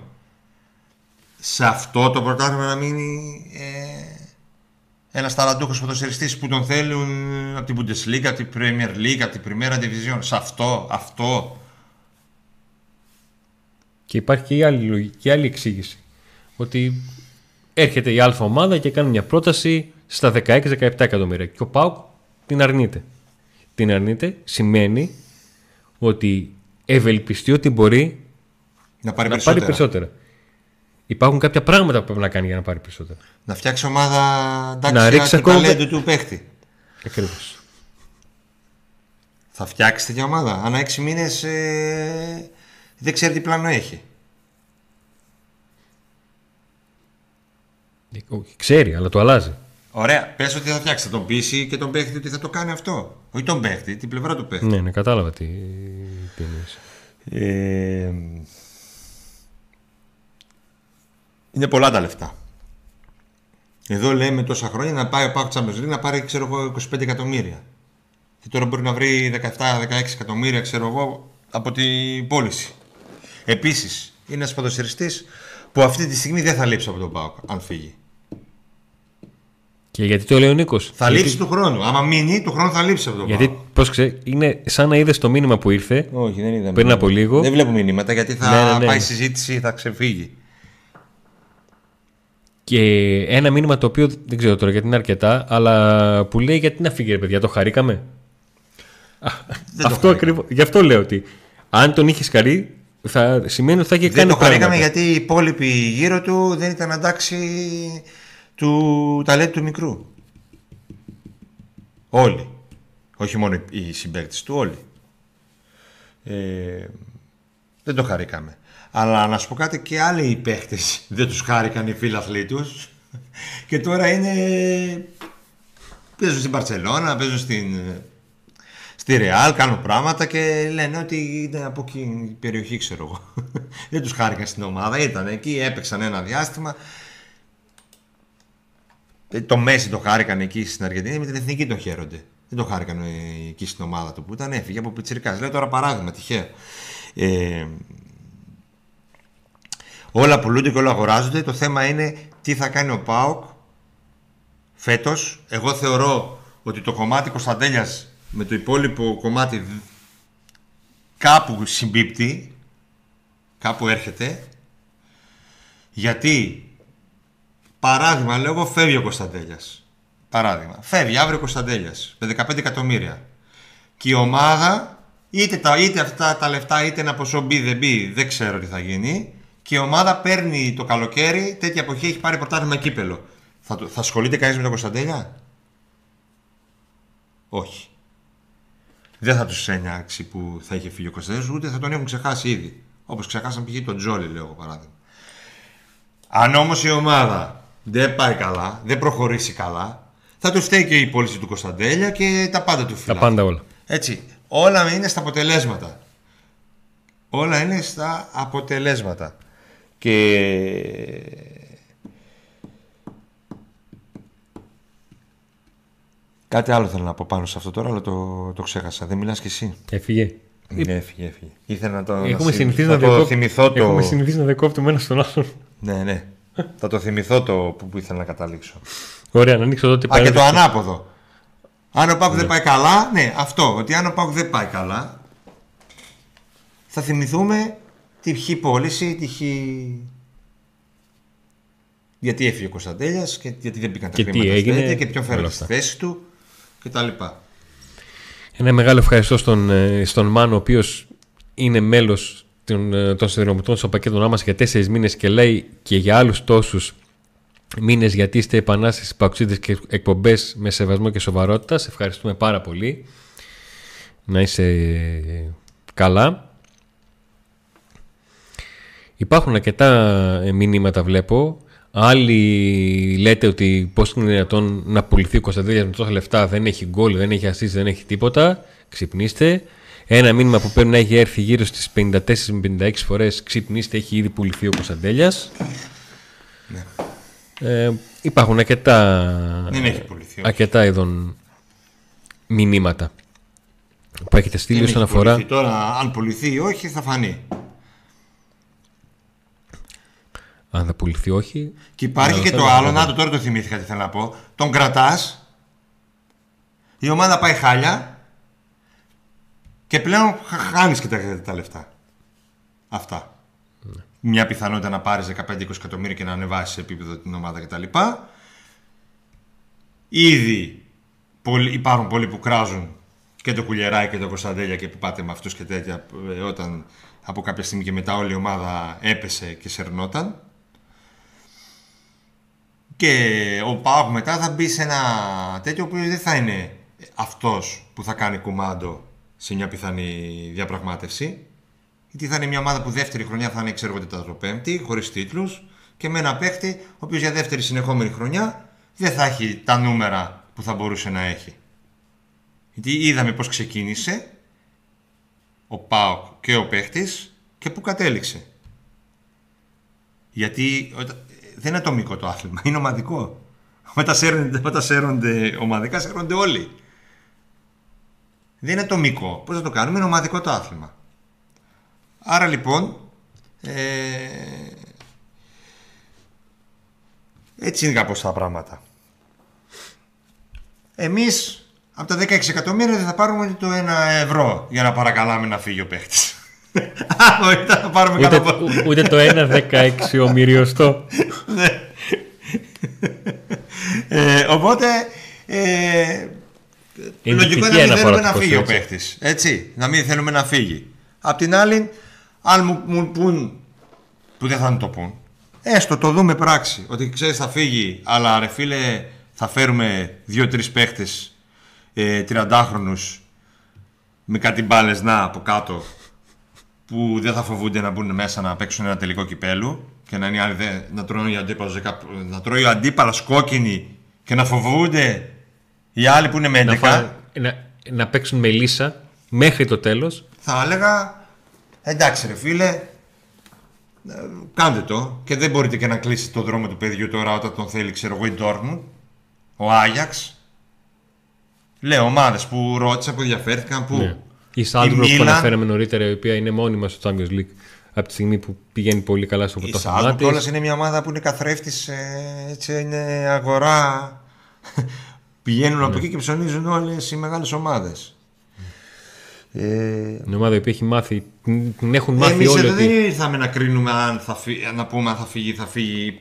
Σε αυτό το πρωτάθλημα να μείνει ένας ταλαντούχος ποδοσφαιριστής που τον θέλουν από την Bundesliga, από την Premier League, από την Primera Division. Σε αυτό. Και υπάρχει και η άλλη εξήγηση. Ότι έρχεται η Α ομάδα και κάνει μια πρόταση στα 16-17 εκατομμύρια. Και ο ΠΑΟΚ την αρνείται. Την αρνείται σημαίνει ότι ευελπιστεί ότι μπορεί να πάρει περισσότερα. Υπάρχουν κάποια πράγματα που πρέπει να κάνει για να πάρει περισσότερα. Να φτιάξει ομάδα εντάξει και ταλέντου του παίχτη. Ακριβώς. Θα φτιάξει τέτοια ομάδα. Ανά 6 μήνες... δεν ξέρει τι πλάνο έχει. Ξέρει, αλλά το αλλάζει. Ωραία, πες ότι θα φτιάξει. Θα τον πείσει και τον παίχτη ότι θα το κάνει αυτό. Όχι τον παίχτη, την πλευρά του παίχτη. Ναι, κατάλαβα τι εννοείς. Είναι πολλά τα λεφτά. Εδώ λέμε τόσα χρόνια να πάει ο ΠΑΟΚ Champions League να πάρει, ξέρω εγώ, 25 εκατομμύρια. Και τώρα μπορεί να βρει 17-16 εκατομμύρια, ξέρω εγώ, από την πώληση. Επίσης, είναι ένας ποδοσφαιριστής που αυτή τη στιγμή δεν θα λείψει από τον ΠΑΟΚ αν φύγει. Και γιατί το λέει ο Νίκος? Θα λείψει του χρόνου. Άμα μείνει, του χρόνου θα λείψει από τον ΠΑΟΚ. Γιατί, πρόσεξε, είναι σαν να είδες το μήνυμα που ήρθε. Όχι, δεν είδα. Πριν από λίγο. Δεν βλέπω μηνύματα γιατί θα πάει συζήτηση, θα ξεφύγει. Και ένα μήνυμα το οποίο δεν ξέρω τώρα γιατί είναι αρκετά, αλλά που λέει γιατί να φύγει, ρε παιδιά, το χαρήκαμε. Αυτό ακριβώς. Γι' αυτό λέω ότι αν τον είχε χαρεί, θα σημαίνει ότι θα είχε κάνει πράγματα. Δεν το χαρήκαμε γιατί οι υπόλοιποι γύρω του δεν ήταν αντάξει του ταλέντου του μικρού. Όλοι. Όχι μόνο οι συμπαίκτες του, όλοι. Δεν το χαρήκαμε. Αλλά να σου πω κάτι, και άλλοι οι παίκτες δεν τους χάρηκαν οι φίλαθλοι τους. Και τώρα είναι... παίζουν στην Μπαρσελόνα, παίζουν στη Ρεάλ, κάνουν πράγματα και λένε ότι ήταν από εκεί η περιοχή, ξέρω εγώ. Δεν τους χάρηκαν στην ομάδα, ήταν εκεί, έπαιξαν ένα διάστημα. Το Μέση το χάρηκαν εκεί στην Αργεντινή, με την Εθνική τον χαίρονται. Δεν το χάρηκαν εκεί στην ομάδα του που ήταν, έφυγε από πιτσιρικάς. Λέω τώρα παράδειγμα, τυχαίο. Όλα πουλούνται και όλα αγοράζονται. Το θέμα είναι τι θα κάνει ο ΠΑΟΚ φέτος. Εγώ θεωρώ ότι το κομμάτι Κωνσταντέλιας με το υπόλοιπο κομμάτι κάπου συμπίπτει, κάπου έρχεται. Γιατί, παράδειγμα λέω, φεύγει ο Κωνσταντέλιας. Παράδειγμα, φεύγει αύριο ο Κωνσταντέλιας με 15 εκατομμύρια. Και η ομάδα, είτε αυτά τα λεφτά, είτε ένα ποσό μπει δεν μπει, δεν ξέρω τι θα γίνει. Και η ομάδα παίρνει το καλοκαίρι, τέτοια εποχή έχει πάρει πρωτάθλημα κύπελο. Θα ασχολείται κανείς με τον Κωνσταντέλια? Όχι. Δεν θα τους ένιωξει που θα είχε φύγει ο Κωνσταντέλιας, ούτε θα τον έχουν ξεχάσει ήδη. Όπως ξεχάσαν π.χ. τον Τζόλι, λέω παράδειγμα. Αν όμως η ομάδα δεν πάει καλά, δεν προχωρήσει καλά, θα του φταίει και η πώληση του Κωνσταντέλια και τα πάντα του Φιλάτου. Τα πάντα όλα. Έτσι. Όλα είναι στα αποτελέσματα. Όλα είναι στα αποτελέσματα. Και κάτι άλλο θέλω να πω πάνω σε αυτό τώρα, αλλά το ξέχασα. Δεν μιλάς κι εσύ. Έφυγε. Ναι, έφυγε. Ήθελα να το θυμηθώ. Έχουμε συνηθίσει να δεκόπτουμε ένα στον άλλον. Ναι, ναι. Θα το θυμηθώ το που ήθελα να καταλήξω. Ωραία, να ανοίξω εδώ τι πάει. Α, και το ανάποδο. Αν ο Πάκου δεν πάει καλά, ναι, αυτό. Ότι αν ο Πάκου δεν πάει καλά, θα θυμηθούμε τη χη πώληση, τη χη. Γιατί έφυγε ο Κωνσταντέλιας και γιατί δεν μπήκαν τα χρήματα και ποιον φέρνει στη θέση του κτλ. Ένα μεγάλο ευχαριστώ στον Μάνο, ο οποίος είναι μέλος των συνδρομητών στο πακέτο άμας για 4 μήνες και λέει και για άλλους τόσους μήνες, γιατί είστε επανάσταση παοξίδες και εκπομπές με σεβασμό και σοβαρότητα. Σε ευχαριστούμε πάρα πολύ. Να είσαι καλά. Υπάρχουν αρκετά μηνύματα, βλέπω. Άλλοι λέτε ότι πώς είναι δυνατόν να πουληθεί ο Κωνσταντέλιας με τόσα λεφτά, δεν έχει γκολ, δεν έχει ασίστ, δεν έχει τίποτα. Ξυπνήστε. Ένα μήνυμα που πρέπει να έχει έρθει γύρω στις 54 με 56 φορές, ξυπνήστε, έχει ήδη πουληθεί ο Κωνσταντέλιας. Ναι. Υπάρχουν αρκετά ειδών μηνύματα που έχετε στείλει όσον αφορά. Τώρα, αν πουληθεί ή όχι, θα φανεί. Αν θα πουληθεί, όχι. Και υπάρχει και το άλλο, να το τώρα το θυμήθηκα τι θέλω να πω. Τον κρατάς, η ομάδα πάει χάλια και πλέον χάνεις και τα λεφτά. Αυτά. Ναι. Μια πιθανότητα να πάρεις 15-20 εκατομμύρια και να ανεβάσεις σε επίπεδο την ομάδα κτλ. Ήδη υπάρχουν πολλοί που κράζουν και το Κουλιεράκι και το Κωνσταντέλια και που πάτε με αυτούς και τέτοια, όταν από κάποια στιγμή και μετά όλη η ομάδα έπεσε και σερνόταν. Και ο ΠΑΟΚ μετά θα μπει σε ένα τέτοιο που δεν θα είναι αυτός που θα κάνει κουμάντο σε μια πιθανή διαπραγμάτευση. Γιατί θα είναι μια ομάδα που δεύτερη χρονιά θα είναι, ξέρω, τεταρτοπέμπτη, χωρίς τίτλους και με ένα παίχτη ο οποίος για δεύτερη συνεχόμενη χρονιά δεν θα έχει τα νούμερα που θα μπορούσε να έχει. Γιατί είδαμε πώς ξεκίνησε ο ΠΑΟΚ και ο παίχτης και που κατέληξε. Γιατί δεν είναι ατομικό το άθλημα, είναι ομαδικό. Όταν σέρνονται ομαδικά, σέρνονται όλοι. Δεν είναι ατομικό. Πώς θα το κάνουμε, είναι ομαδικό το άθλημα. Άρα λοιπόν, έτσι είναι κάπως τα πράγματα. Εμείς από τα 16 εκατομμύρια δεν θα πάρουμε το 1 ευρώ για να παρακαλάμε να φύγει ο παίχτης. Θα πάρουμε ούτε το 1,16 ομυριωστό. Οπότε λογικό είναι να μην θέλουμε να φύγει ο παίχτης. Έτσι, να μην θέλουμε να φύγει. Απ' την άλλη, αν μου πουν, που δεν θα μου το πουν, έστω το δούμε πράξη, ότι ξέρεις θα φύγει, αλλά ρε φίλε θα φέρουμε 2-3 παίχτες 30χρονους με κάτι μπάλες να από κάτω που δεν θα φοβούνται να μπουν μέσα να παίξουν ένα τελικό κυπέλου και να είναι άλλοι να τρώει ο αντίπαλος κόκκινη και να φοβούνται οι άλλοι που είναι με 11 να παίξουν με λύσα μέχρι το τέλος. Θα έλεγα εντάξει ρε φίλε, κάντε το, και δεν μπορείτε και να κλείσετε το δρόμο του παιδιού τώρα όταν τον θέλει, ξέρω εγώ, η Ντόρτμουντ, ο Άγιαξ. Λέω ομάδες που ρώτησα, που ενδιαφέρθηκαν. Ναι. Η Σάλτσμπουργκ που αναφέραμε νωρίτερα, η οποία είναι μόνιμα στο Champions League από τη στιγμή που πηγαίνει πολύ καλά στο πρωτάθλημα. Η Σάλτσμπουργκ όλας είναι μια ομάδα που είναι καθρέφτης, έτσι είναι αγορά. Πηγαίνουν από εκεί και ψωνίζουν όλες οι μεγάλες ομάδες. Η ομάδα η οποία έχει μάθει, την έχουν μάθει όλοι. Εμείς δεν ήρθαμε να κρίνουμε να πούμε αν θα φύγει, θα φύγει.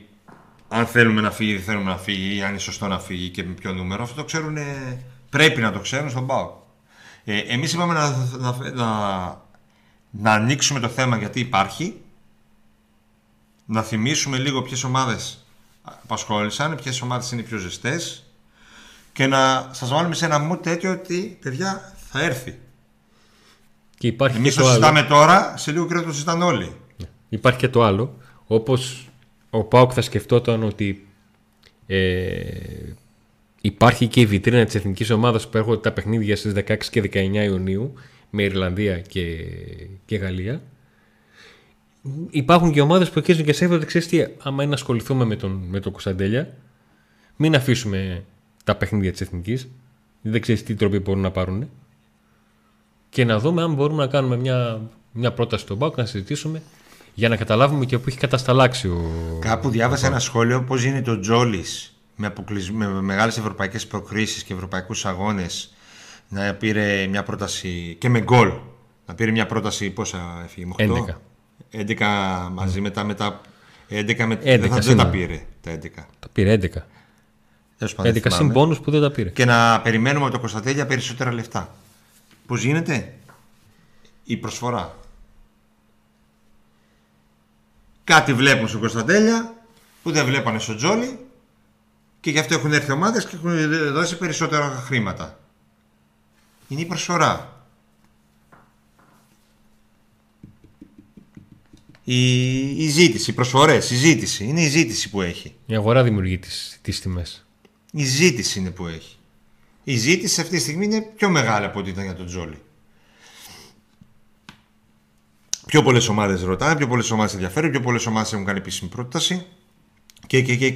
Αν θέλουμε να φύγει, δεν θέλουμε να φύγει, ή αν είναι σωστό να φύγει και με ποιο νούμερο. Αυτό το ξέρουν. Πρέπει να το ξέρουν στον ΠΑΟΚ. Εμείς είπαμε να ανοίξουμε το θέμα γιατί υπάρχει. Να θυμίσουμε λίγο ποιες ομάδες απασχόλησαν, ποιες ομάδες είναι οι πιο ζεστές. Και να σας βάλουμε σε ένα mood τέτοιο ότι παιδιά θα έρθει. Και υπάρχει. Εμείς το συζητάμε τώρα, σε λίγο καιρό το συζητάνε όλοι. Υπάρχει και το άλλο. Όπως ο ΠΑΟΚ θα σκεφτόταν ότι Υπάρχει και η βιτρίνα της εθνικής ομάδας που έρχονται τα παιχνίδια στις 16 και 19 Ιουνίου με Ιρλανδία και Γαλλία. Υπάρχουν και ομάδες που αρχίζουν και σκέφτονται, ξέρεις τι, άμα είναι να ασχοληθούμε με τον Κωνσταντέλια, μην αφήσουμε τα παιχνίδια της εθνικής, δεν ξέρεις τι τροπή μπορούν να πάρουν, και να δούμε αν μπορούμε να κάνουμε μια πρόταση στον ΠΑΟΚ, να συζητήσουμε για να καταλάβουμε και που έχει κατασταλάξει ο... Κάπου διάβασα ένα σχόλιο πώς γίνεται ο Τζόλης με μεγάλες ευρωπαϊκές προκρίσεις και ευρωπαϊκούς αγώνες να πήρε μια πρόταση και με γκολ, να πήρε μια πρόταση πόσα έφυγε, 11 μαζί, μετά 11 δεν τα πήρε τα 11. Τα πήρε 11. 11 συν πόνους που δεν τα πήρε. Και να περιμένουμε από το Κωνσταντέλια περισσότερα λεφτά. Πώς γίνεται η προσφορά? Κάτι βλέπουν στον Κωνσταντέλια που δεν βλέπανε στον Τζόλι, και γι' αυτό έχουν έρθει ομάδες και έχουν δώσει περισσότερα χρήματα. Είναι η προσφορά. Η ζήτηση, οι προσφορές, η ζήτηση. Είναι η ζήτηση που έχει. Η αγορά δημιουργεί τις τιμές. Η ζήτηση είναι που έχει. Η ζήτηση αυτή τη στιγμή είναι πιο μεγάλη από ό,τι ήταν για τον Τζόλι. Πιο πολλές ομάδες ρωτάνε, πιο πολλές ομάδες ενδιαφέρουν, πιο πολλές ομάδες έχουν κάνει επίσημη πρόταση και.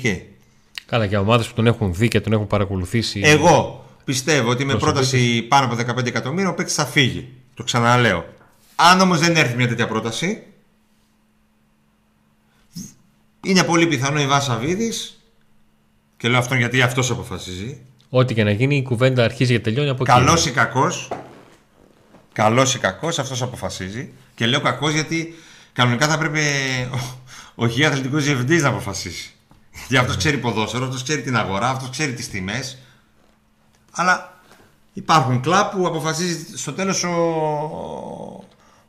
Καλά, για ομάδες που τον έχουν δει και τον έχουν παρακολουθήσει. Εγώ πιστεύω ότι με πρόταση πάνω από 15 εκατομμύρια ο παίκτης θα φύγει. Το ξαναλέω. Αν όμως δεν έρθει μια τέτοια πρόταση, είναι πολύ πιθανό η Βάσα Βίδης, και λέω αυτόν γιατί αυτός αποφασίζει, ό,τι και να γίνει η κουβέντα αρχίζει και τελειώνει από εκεί. Καλός ή κακός αυτός αποφασίζει, και λέω κακός γιατί κανονικά θα πρέπει ο αθλητικός διευθυντής να αποφασίσει, γιατί αυτός ξέρει ποδόσφαιρο, αυτός ξέρει την αγορά, αυτός ξέρει τις τιμές, αλλά υπάρχουν κλαπ που αποφασίζει στο τέλος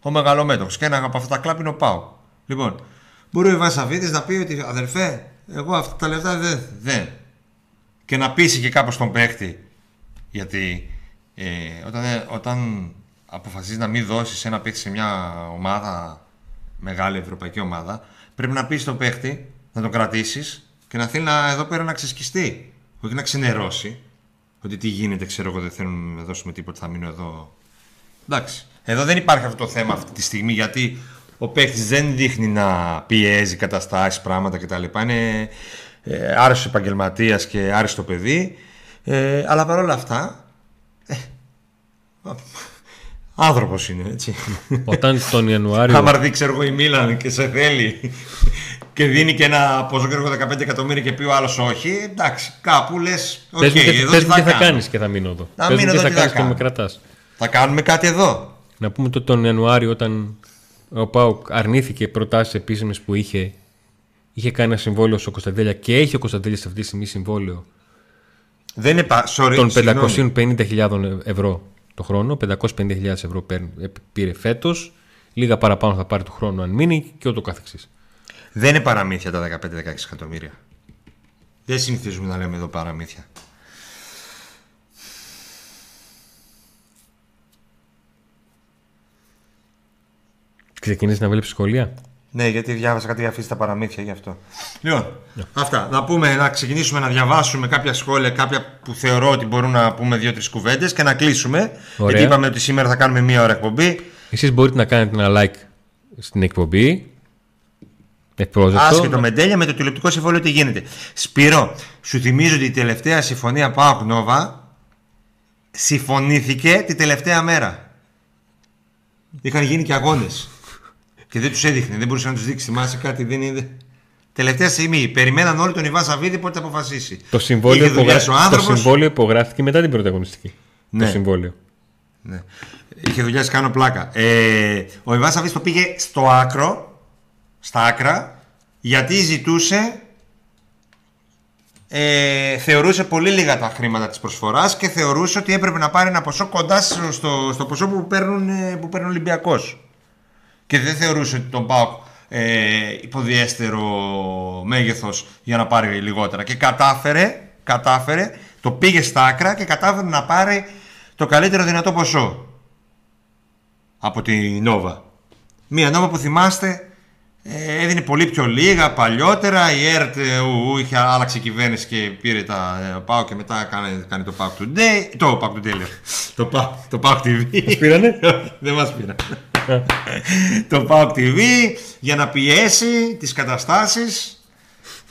ο μεγαλομέτωχος, και ένα από αυτά τα κλαπ είναι ο ΠΑΟΚ. Λοιπόν, μπορεί ο Ιβάς Σαββίδης να πει ότι αδερφέ, εγώ αυτά τα λεφτά δεν. Και να πείσει και κάπως τον παίκτη. Γιατί όταν αποφασίζεις να μην δώσεις ένα παίκτη σε μια ομάδα, μεγάλη ευρωπαϊκή ομάδα, πρέπει να πεις τον παίκτη, να τον κρατήσεις και να θέλει εδώ πέρα να ξεσκιστεί. Όχι να ξενερώσει. Ότι τι γίνεται, ξέρω εγώ, δεν θέλουν να δώσουμε τίποτα, θα μείνω εδώ. Εντάξει. Εδώ δεν υπάρχει αυτό το θέμα αυτή τη στιγμή, γιατί ο παίκτης δεν δείχνει να πιέζει καταστάσεις, πράγματα κτλ. Είναι άρρωστος επαγγελματίας και άριστο παιδί. Αλλά παρόλα αυτά, άνθρωπος είναι, έτσι. Όταν τον Ιανουάριο. Άμα έρθει, ξέρω εγώ, η Μίλαν και σε θέλει και δίνει και ένα ποσό, ξέρω εγώ, 15 εκατομμύρια και πει ο άλλος όχι, εντάξει, κάπου λες, οκ, εδώ θα κάνεις και θα μείνω εδώ. Θα μείνω εδώ και με κρατάς. Θα κάνουμε κάτι εδώ. Να πούμε ότι τον Ιανουάριο, όταν ο ΠΑΟΚ αρνήθηκε προτάσεις επίσημες που είχε κάνει ένα συμβόλαιο στο Κωνσταντέλια, και έχει ο Κωνσταντέλια αυτή τη στιγμή συμβόλαιο των 550.000 ευρώ το χρόνο. 550.000 ευρώ πήρε φέτος, λίγα παραπάνω θα πάρει του χρόνου αν μείνει και ούτω καθεξής. Δεν είναι παραμύθια τα 15-16 εκατομμύρια. Δεν συνηθίζουμε να λέμε εδώ παραμύθια. Ξεκινήσει να βλέπει σχολεία. Ναι, γιατί διάβασα κάτι για αφήσει τα παραμύθια γι' αυτό. Λοιπόν, αυτά. Να πούμε, να ξεκινήσουμε να διαβάσουμε κάποια σχόλια, κάποια που θεωρώ ότι μπορούμε να πούμε 2-3 κουβέντες και να κλείσουμε. Ωραία. Γιατί είπαμε ότι σήμερα θα κάνουμε 1 ώρα εκπομπή. Εσείς μπορείτε να κάνετε ένα like στην εκπομπή. Άσχετο με τέλεια, με το τηλεοπτικό συμβόλαιο τι γίνεται. Σπύρο, σου θυμίζω ότι η τελευταία συμφωνία ΠΑΟΚ Νόβα συμφωνήθηκε τη τελευταία μέρα. Είχαν γίνει και αγώνες. Και δεν τους έδειχνε, δεν μπορούσε να τους δείξει. Θυμάσαι κάτι, δεν είδε. Τελευταία στιγμή. Περιμέναν όλοι τον Ιβάν Σαββίδη πότε θα αποφασίσει. Το συμβόλαιο υπογράφηκε μετά την πρωταγωνιστική. Ναι. Το συμβόλαιο. Ναι. Είχε δουλειάσει, κάνω πλάκα. Ο Ιβάν Σαββίδης το πήγε στο άκρο, στα άκρα, γιατί ζητούσε. Θεωρούσε πολύ λίγα τα χρήματα της προσφοράς και θεωρούσε ότι έπρεπε να πάρει ένα ποσό κοντά στο ποσό που παίρνει ο Ολυμπιακός. Και δεν θεωρούσε ότι τον ΠΑΟΚ υποδιέστερο μέγεθος για να πάρει λιγότερα. Και κατάφερε, το πήγε στα άκρα και κατάφερε να πάρει το καλύτερο δυνατό ποσό από τη Νόβα. Μία Νόβα που θυμάστε έδινε πολύ πιο λίγα παλιότερα. Η ΕΡΤ είχε άλλαξει κυβέρνηση και πήρε τα ΠΑΟΚ και μετά κάνει το ΠΑΟΚ Today. Το ΠΑΟΚ Today, το ΠΑΟΚ TV. Μας πήρανε? Δεν μας πήρανε. Το ΠΑΟΚ TV για να πιέσει τις καταστάσεις.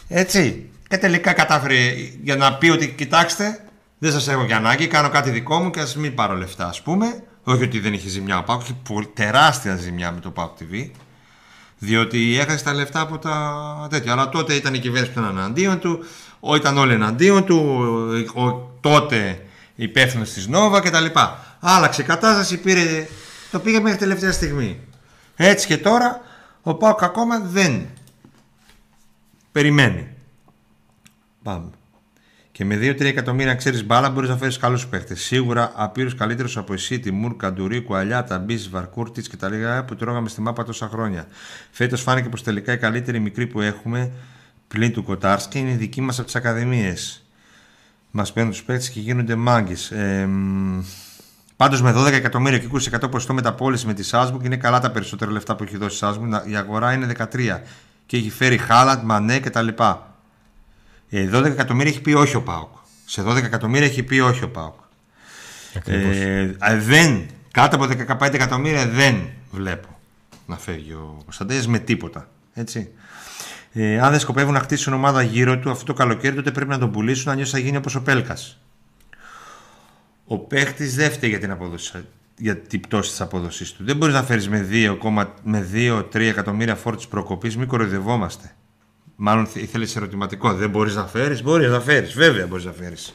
Έτσι. Και τελικά κατάφερε για να πει ότι κοιτάξτε, δεν σας έχω και ανάγκη, κάνω κάτι δικό μου και ας μην πάρω λεφτά, ας πούμε. Όχι ότι δεν είχε ζημιά ο ΠΑΟΚ, είχε τεράστια ζημιά με το ΠΑΟΚ TV. Διότι έχασε τα λεφτά από τα τέτοια. Αλλά τότε ήταν η κυβέρνηση που ήταν εναντίον του, ήταν όλοι εναντίον του, τότε υπεύθυνος της Νόβα κτλ. Άλλαξε η κατάσταση, το πήγε μέχρι τελευταία στιγμή. Έτσι και τώρα ο ΠΑΟΚ ακόμα δεν περιμένει. Πάμε. Και με 2-3 εκατομμύρια ξέρεις μπάλα, μπορείς να φέρεις καλούς παίχτες. Σίγουρα απείρους καλύτερους από εσύ, Τιμούρ, Καντουρί, Κουαλιά, Ταμπίζ, Βαρκούρτιτς και τα λίγα που τρώγαμε στη μάπα τόσα χρόνια. Φέτος φάνηκε πως τελικά οι καλύτεροι μικροί που έχουμε πλην του Κοτάρσκι είναι οι δικοί μας από τις ακαδημίες. Μας παίρνουν τους παίχτες και γίνονται μάγκες. Πάντως με 12 εκατομμύρια και 20% ποσοστό μεταπώληση με τη Σάσμπουργκ είναι καλά τα περισσότερα λεφτά που έχει δώσει η Σάσμπουργκ. Η αγορά είναι 13 και έχει φέρει Χάλαντ, Μανέ κτλ. 12 εκατομμύρια έχει πει όχι ο ΠΑΟΚ. Σε 12 εκατομμύρια έχει πει όχι ο ΠΑΟΚ. Δεν, κάτω από 15 εκατομμύρια δεν βλέπω να φεύγει ο Κωνσταντέας με τίποτα. Έτσι. Αν δεν σκοπεύουν να χτίσουν ομάδα γύρω του αυτό το καλοκαίρι, τότε πρέπει να τον πουλήσουν, αλλιώς θα γίνει όπως ο Πέλκας. Ο παίχτης δεν φταίει για την πτώση της απόδοσης του. Δεν μπορείς να φέρεις με 2-3 εκατομμύρια φόρτους προκοπής, μην κοροϊδευόμαστε. Μάλλον ήθελες ερωτηματικό. Δεν μπορείς να φέρεις. Μπορείς να φέρεις. Βέβαια μπορείς να φέρεις.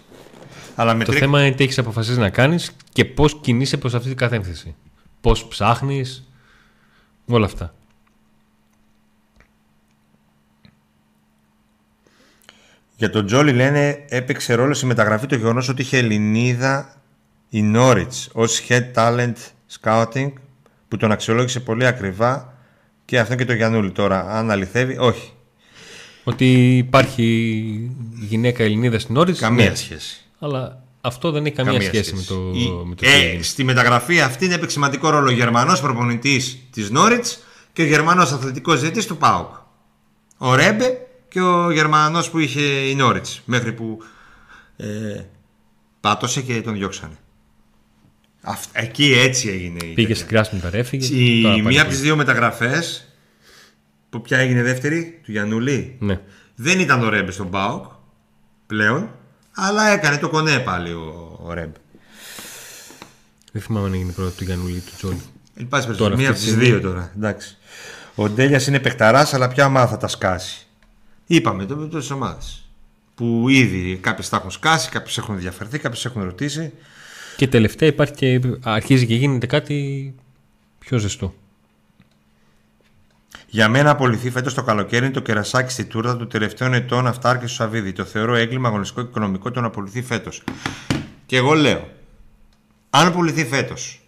Αλλά με το θέμα είναι τι έχεις αποφασίσει να κάνεις και πώς κινείσαι προς αυτή την κατεύθυνση. Πώς ψάχνεις. Όλα αυτά. Για τον Τζόλι λένε έπαιξε ρόλο στη μεταγραφή το γεγονός ότι είχε Ελληνίδα η Norwich ως head talent scouting που τον αξιολόγησε πολύ ακριβά και αυτό και το Γιαννούλη τώρα. Αν αληθεύει, όχι. Ότι υπάρχει γυναίκα Ελληνίδα στην Norwich. Καμία σχέση. Αλλά αυτό δεν έχει καμία σχέση με το Ελληνίδα. Στη μεταγραφή αυτή έπαιξε σημαντικό ρόλο ο Γερμανός προπονητής της Norwich και ο Γερμανός αθλητικός διευθυντής του ΠΑΟΚ. Ο Ρέμπε και ο Γερμανός που είχε η Norwich. Μέχρι που πάτωσε και τον διώξανε. Εκεί έτσι έγινε. Πήγε στην Κράσμινταρ, έφυγε. Μία από τις δύο μεταγραφές. Που πια έγινε δεύτερη, του Γιαννούλη. Ναι. Δεν ήταν ο Ρέμπ στον ΠΑΟΚ πλέον, αλλά έκανε το κονέ πάλι ο Ρέμπ. Δεν θυμάμαι αν έγινε πρώτα του Γιαννούλη του Τζόλι. Ελπίζω μία από τις δύο τώρα. Εντάξει. Ο Ντέλιας είναι παιχταράς, αλλά ποια ομάδα θα τα σκάσει. Είπαμε το με τόσες ομάδες. Που ήδη κάποιες τα έχουν σκάσει, κάποιες έχουν ενδιαφερθεί, κάποιες έχουν ρωτήσει. Και τελευταία υπάρχει και αρχίζει και γίνεται κάτι πιο ζεστό. Για μένα, απολυθεί φέτος το καλοκαίρι το κερασάκι στη τούρτα των τελευταίων ετών Αφτάρ και Σαββίδη. Το θεωρώ έγκλημα αγωνιστικό και οικονομικό το να απολυθεί φέτος. Και εγώ λέω, αν απολυθεί φέτος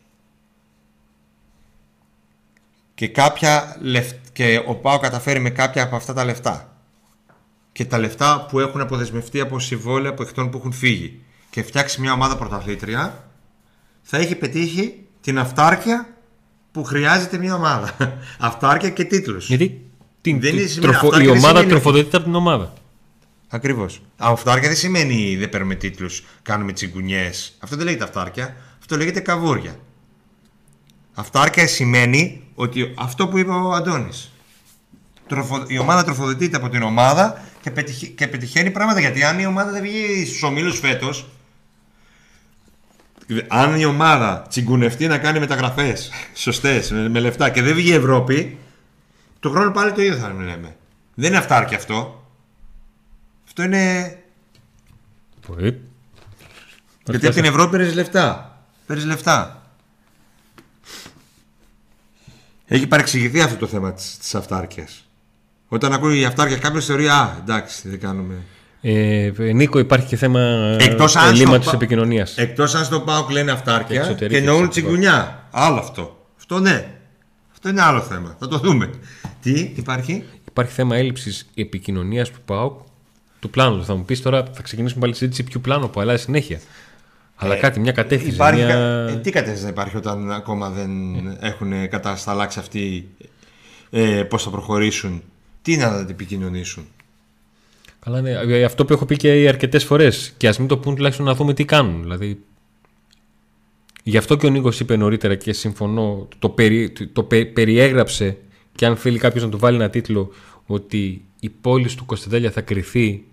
και ο ΠΑΟ καταφέρει με κάποια από αυτά τα λεφτά και τα λεφτά που έχουν αποδεσμευτεί από συμβόλαια από εκτών που έχουν φύγει και φτιάξει μια ομάδα πρωταθλήτρια, θα έχει πετύχει την αυτάρκεια που χρειάζεται μια ομάδα. Αυτάρκεια και τίτλους. Γιατί η ομάδα τροφοδοτείται από την ομάδα. Ακριβώς. Αυτάρκεια δεν σημαίνει δεν παίρνουμε τίτλους, κάνουμε τσιγκουνιές. Αυτό δεν λέγεται αυτάρκεια. Αυτό λέγεται καβούρια. Αυτάρκεια σημαίνει ότι αυτό που είπε ο Αντώνης. Η ομάδα τροφοδοτείται από την ομάδα και πετυχαίνει πράγματα. Γιατί αν η ομάδα δεν βγει στους ομίλους φέτος, αν η ομάδα τσιγκουνευτεί να κάνει μεταγραφές σωστές, με λεφτά και δεν βγει η Ευρώπη, το χρόνο πάλι το ίδιο θα λέμε. Δεν είναι αυτάρκεια αυτό. Αυτό είναι. Πολύ. Γιατί από την Ευρώπη παίρνεις λεφτά. Έχει παρεξηγηθεί αυτό το θέμα της αυτάρκειας. Όταν ακούει η αυτάρκεια κάποιος θεωρεί, εντάξει, δεν κάνουμε. Νίκο, υπάρχει και θέμα ελλείμματος επικοινωνίας. Εκτός αν στον ΠΑΟΚ λένε αυτάρκεια και εννοούν τσιγκουνιά. Άλλο αυτό. Αυτό ναι. Αυτό είναι άλλο θέμα. Θα το δούμε. Τι υπάρχει? Υπάρχει θέμα έλλειψης επικοινωνίας του ΠΑΟΚ, του πλάνου. Θα μου πεις τώρα, θα ξεκινήσουμε πάλι συζήτηση ποιου πλάνο που αλλάζει συνέχεια. Αλλά κάτι, μια κατεύθυνση. Τι κατεύθυνση θα υπάρχει όταν ακόμα δεν έχουν κατασταλάξει αυτή πώς θα προχωρήσουν, τι να επικοινωνήσουν. Καλά, ναι. Αυτό που έχω πει και αρκετές φορές. Και ας μην το πούν, τουλάχιστον να δούμε τι κάνουν. Δηλαδή, γι' αυτό και ο Νίκος είπε νωρίτερα και συμφωνώ, περιέγραψε, και αν θέλει κάποιος να του βάλει ένα τίτλο, ότι η πόλη του Κωνσταντέλια θα κριθεί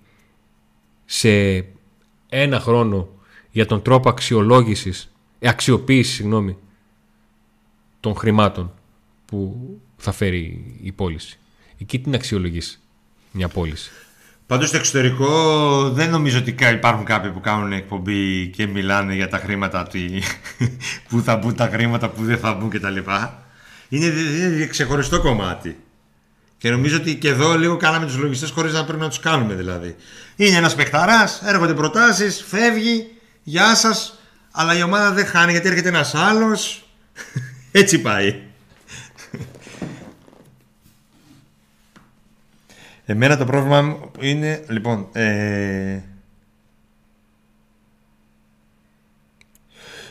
σε ένα χρόνο για τον τρόπο αξιοποίησης των χρημάτων που θα φέρει η πώληση. Εκεί την αξιολογείς μια πώληση. Πάντως στο εξωτερικό δεν νομίζω ότι υπάρχουν κάποιοι που κάνουν εκπομπή και μιλάνε για τα χρήματα που θα μπουν, τα χρήματα που δεν θα μπουν κτλ. Είναι ξεχωριστό κομμάτι. Και νομίζω ότι και εδώ λίγο κάναμε τους λογιστές χωρίς να πρέπει να τους κάνουμε δηλαδή. Είναι ένας παιχταράς, έρχονται προτάσεις, φεύγει, γεια σας, αλλά η ομάδα δεν χάνει γιατί έρχεται ένας άλλος. Έτσι πάει. Εμένα το πρόβλημα μου είναι, λοιπόν,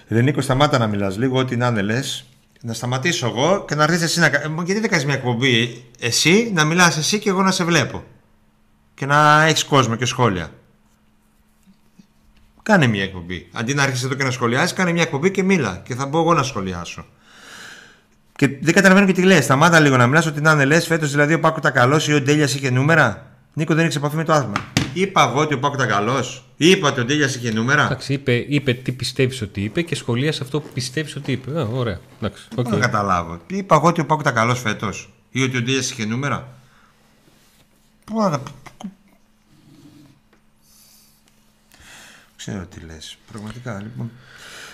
Νίκο, σταμάτα να μιλάς λίγο, ό,τι να είναι λες. Να σταματήσω εγώ και να έρθεις εσύ να... Γιατί δεν κάνεις μια εκπομπή εσύ, να μιλάς εσύ και εγώ να σε βλέπω. Και να έχεις κόσμο και σχόλια. Κάνε μια εκπομπή. Αντί να έρχεσαι εδώ και να σχολιάσεις, κάνε μια εκπομπή και μίλα. Και θα μπω εγώ να σχολιάσω. Και δεν καταλαβαίνω και τι λες. Σταμάτα λίγο να μιλάς, ότι να είναι λες. Φέτος δηλαδή ο Πάκου Τακαλός ή ο Ντέλιας είχε νούμερα. Νίκο, δεν έχεις επαφή με το άθλημα. Είπα εγώ ότι ο Πάκου Τακαλός. Είπα ότι ο Ντέλιας είχε νούμερα. Εντάξει, είπε τι πιστεύεις ότι είπε και σχολίασε αυτό που πιστεύεις ότι είπε. Ωραία. Εντάξει. Okay. Δεν καταλάβω. Είπα εγώ ότι ο Πάκου Τακαλός φέτος ή ότι ο Ντέλιας είχε νούμερα. Πού να τα. Ξέρω τι λες. Πραγματικά λοιπόν.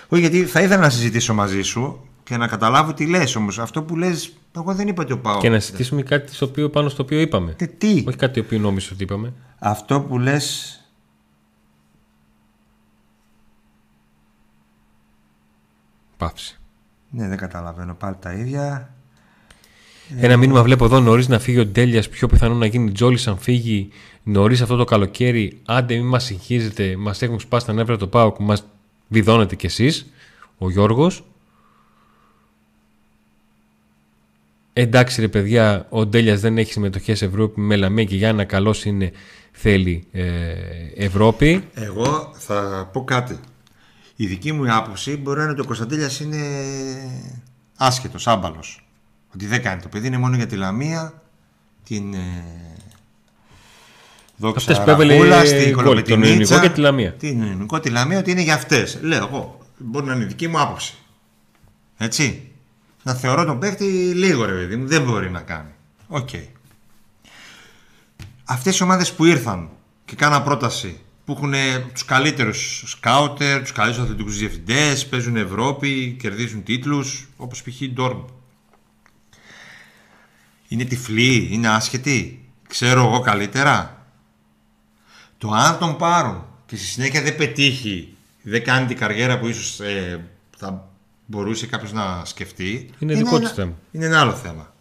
Όχι, γιατί θα ήθελα να συζητήσω μαζί σου. Και να καταλάβω τι λες όμως. Αυτό που λες, εγώ δεν είπα ότι ο Πάο. Και να συζητήσουμε κάτι στο οποίο, πάνω στο οποίο είπαμε. Τι. Όχι κάτι το οποίο νόμιζα ότι είπαμε. Αυτό που λες. Πάυση. Ναι, δεν καταλαβαίνω. Πάλι τα ίδια. Ένα μήνυμα βλέπω εδώ νωρίς να φύγει ο Ντέλιας. Πιο πιθανό να γίνει Τζόλις αν φύγει νωρίς αυτό το καλοκαίρι. Άντε, μην μας συγχύζετε. Μας έχουν σπάσει τα νεύρα το Πάο. Μας βιδώνετε κι εσείς. Ο Γιώργος. Εντάξει ρε παιδιά, ο Ντέλιας δεν έχει συμμετοχές Ευρώπη με Λαμέ και Γιάννα, καλός είναι, θέλει Ευρώπη. Εγώ θα πω κάτι. Η δική μου άποψη μπορεί να είναι ότι ο Κωνσταντέλιας είναι άσχετος, άμπαλος. Ότι δεν κάνει το παιδί, είναι μόνο για τη Λαμία, την Δόξα Ραχούλα, την Κολοπετινίτσα, την Ελληνικό και τη Λαμία, ότι είναι για αυτές. Λέω εγώ, μπορεί να είναι η δική μου άποψη. Έτσι. Να θεωρώ τον παίκτη λίγο ρε παιδί μου. Δεν μπορεί να κάνει. Οκ. Okay. Αυτές οι ομάδες που ήρθαν και κάναν πρόταση, που έχουν τους καλύτερους σκάουτερ, τους καλύτερους αθλητικούς διευθυντές, παίζουν Ευρώπη, κερδίζουν τίτλους, όπως π.χ. η Ντόρμ, είναι τυφλοί, είναι άσχετοι, ξέρω εγώ καλύτερα. Το αν τον πάρουν και στη συνέχεια δεν πετύχει, δεν κάνει την καριέρα που ίσως θα μπορούσε κάποιος να σκεφτεί, είναι δικό του θέμα. Είναι ένα άλλο θέμα.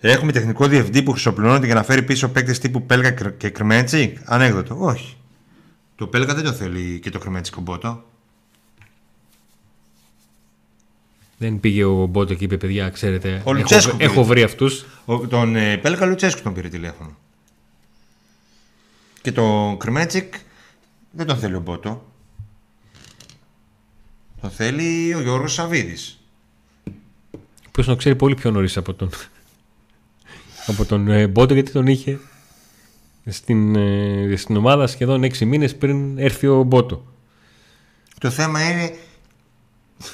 Έχουμε τεχνικό διευθυντή που χρυσοπληρώνεται για να φέρει πίσω παίκτες τύπου Πέλκα και Κρμέτσικ. Ανέκδοτο. Όχι. Το Πέλκα δεν το θέλει και το Κρμέτσικ ο Μπότο. Δεν πήγε ο Μπότο και είπε παιδιά, ξέρετε, έχω βρει αυτούς. Τον Πέλκα Λουτσέσκου τον πήρε τηλέφωνο. Και τον Κρμέτσικ δεν τον θέλει ο Μπότο. Τον θέλει ο Γιώργος Σαββίδης. Ποιος τον ξέρει πολύ πιο νωρίς από τον Μπότο, γιατί τον είχε στην ομάδα σχεδόν 6 μήνες πριν έρθει ο Μπότο. Το θέμα είναι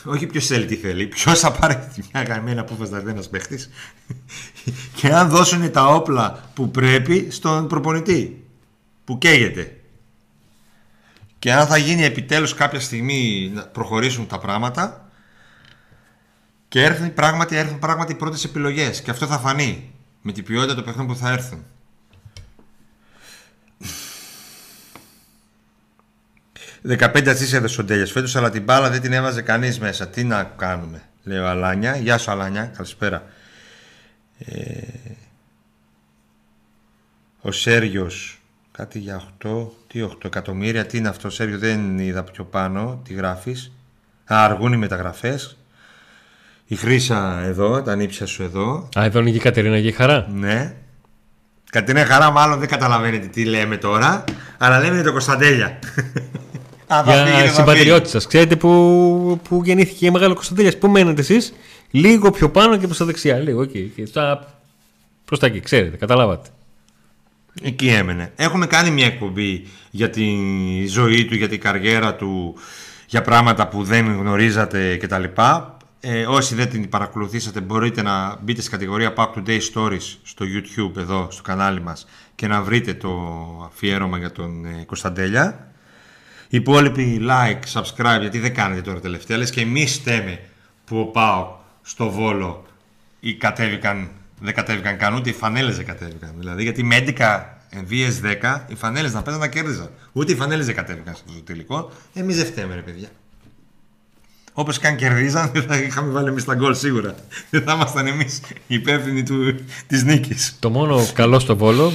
όχι ποιος θέλει τι θέλει, ποιος θα πάρει μια καμία απόφαση να δει ένας παίχτης και αν δώσουν τα όπλα που πρέπει στον προπονητή που καίγεται. Και αν θα γίνει επιτέλους κάποια στιγμή να προχωρήσουν τα πράγματα και έρθουν πράγματι οι πρώτες επιλογές. Και αυτό θα φανεί με την ποιότητα των παιχνών που θα έρθουν. Ασίς έδωσε ο Ντέλιας φέτος, αλλά την μπάλα δεν την έβαζε κανείς μέσα. Τι να κάνουμε, λέει ο Αλάνια. Γεια σου Αλάνια, καλησπέρα. Ο Σέργιος... Κάτι για 8 εκατομμύρια. Τι είναι αυτό, Σέργιο, δεν είδα πιο πάνω. Τι γράφεις. αργούν οι μεταγραφές. Η Χρύσα εδώ, τα νύψια σου εδώ. Α, εδώ είναι και η Κατερίνα και η Χαρά. Ναι. Κατερίνα Χαρά μάλλον δεν καταλαβαίνετε τι λέμε τώρα, αλλά λέμε το Κωνσταντέλια. Για συμπατριώτη σας. Ξέρετε που γεννήθηκε η Μεγάλο Κωνσταντέλιας. Πού μένετε εσείς? Λίγο πιο πάνω και προς τα δεξιά. Λίγο εκεί. Προς τα εκεί. Ξέρετε, καταλάβατε. Εκεί έμενε. Έχουμε κάνει μια εκπομπή για τη ζωή του, για την καριέρα του, για πράγματα που δεν γνωρίζατε κτλ. Όσοι δεν την παρακολουθήσατε, μπορείτε να μπείτε στην κατηγορία Pack Today Stories στο YouTube, εδώ στο κανάλι μας, και να βρείτε το αφιέρωμα για τον Κωνσταντέλια. Οι υπόλοιποι like, subscribe, γιατί δεν κάνετε τώρα τελευταία. Λες και εμείς στέμε που πάω στο Βόλο ή κατέβηκαν, δεν κατέβηκαν καν, ούτε οι φανέλες δεν κατέβηκαν. Δηλαδή, γιατί με 11 VS 10 οι φανέλες να παίζαν να κέρδιζαν. Ούτε οι φανέλες δεν κατέβηκαν στο τελικό. Εμείς δεν φταίμε, ρε παιδιά. Όπως και αν κερδίζαν, δεν θα είχαμε βάλει εμείς τα γκολ σίγουρα. Δεν θα ήμασταν εμείς υπεύθυνοι της νίκης. Το μόνο καλό στο Βόλο,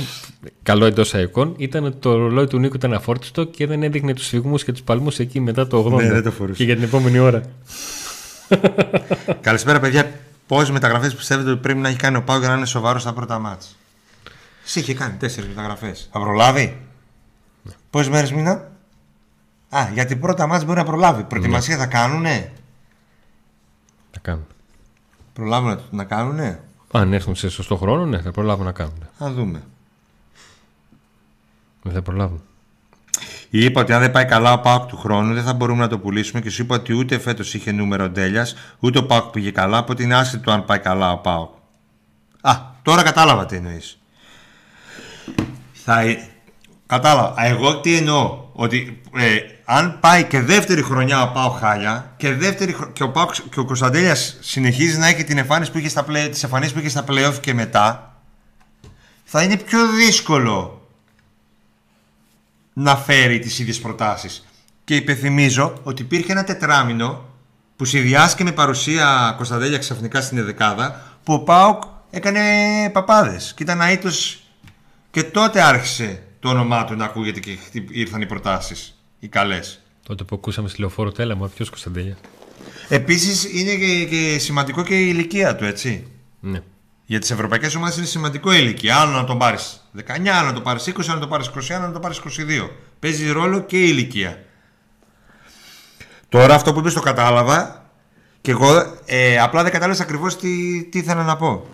καλό εντός αϊκών, ήταν ότι το ρολόι του Νίκου ήταν αφόρτιστο και δεν έδειχνε τους σφυγμούς και τους παλμούς εκεί μετά το 80. Ναι, δεν το φορούσε. Και για την επόμενη ώρα. Καλησπέρα, παιδιά. Πόσες μεταγραφές πιστεύετε ότι πρέπει να έχει κάνει ο Πάου για να είναι σοβαρός στα πρώτα μάτς? Σε είχε κάνει 4 μεταγραφές. Θα προλάβει? Ναι. Πόσες μέρες μήνα? Α, γιατί πρώτα μάτς μπορεί να προλάβει. Προετοιμασία θα κάνουνε? Θα κάνουν. Προλάβουν να κάνουνε? Αν έρθουν σε σωστό χρόνο, ναι, θα προλάβουν να κάνουνε. Θα δούμε. Δεν θα προλάβουν. Είπα ότι αν δεν πάει καλά ο ΠΑΟΚ του χρόνου, δεν θα μπορούμε να το πουλήσουμε, και σου είπα ότι ούτε φέτος είχε νούμερο Ντέλιας, ούτε ο ΠΑΟΚ πήγε καλά, οπότε είναι άσχετο αν πάει καλά ο ΠΑΟΚ. Α, τώρα κατάλαβα τι εννοείς. Κατάλαβα. Εγώ τι εννοώ? Ότι αν πάει και δεύτερη χρονιά ο ΠΑΟΚ χάλια και ο Κωνσταντέλιας συνεχίζει να έχει την εμφάνιση που είχε στα play-off και μετά, θα είναι πιο δύσκολο να φέρει τις ίδιες προτάσεις. Και υπενθυμίζω ότι υπήρχε ένα τετράμινο που συνδυάστηκε με παρουσία Κωνσταντέλια ξαφνικά στην εδεκάδα, που ο ΠΑΟΚ έκανε παπάδες και ήταν αήτος, και τότε άρχισε το όνομά του να ακούγεται και ήρθαν οι προτάσεις, οι καλές. Τότε που ακούσαμε στη Λεωφόρο Τέλαμα, ποιος Κωνσταντέλια. Επίσης είναι και σημαντικό και η ηλικία του, έτσι. Ναι. Για τις ευρωπαϊκές ομάδες είναι σημαντικό η ηλικία. Άλλο να τον πάρεις 19, άλλο να τον πάρεις 20, άλλο να τον πάρεις 21, άλλο να τον πάρεις 22. Παίζει ρόλο και η ηλικία. Τώρα αυτό που είπες το κατάλαβα, και εγώ απλά δεν κατάλαβα ακριβώς τι ήθελα να πω.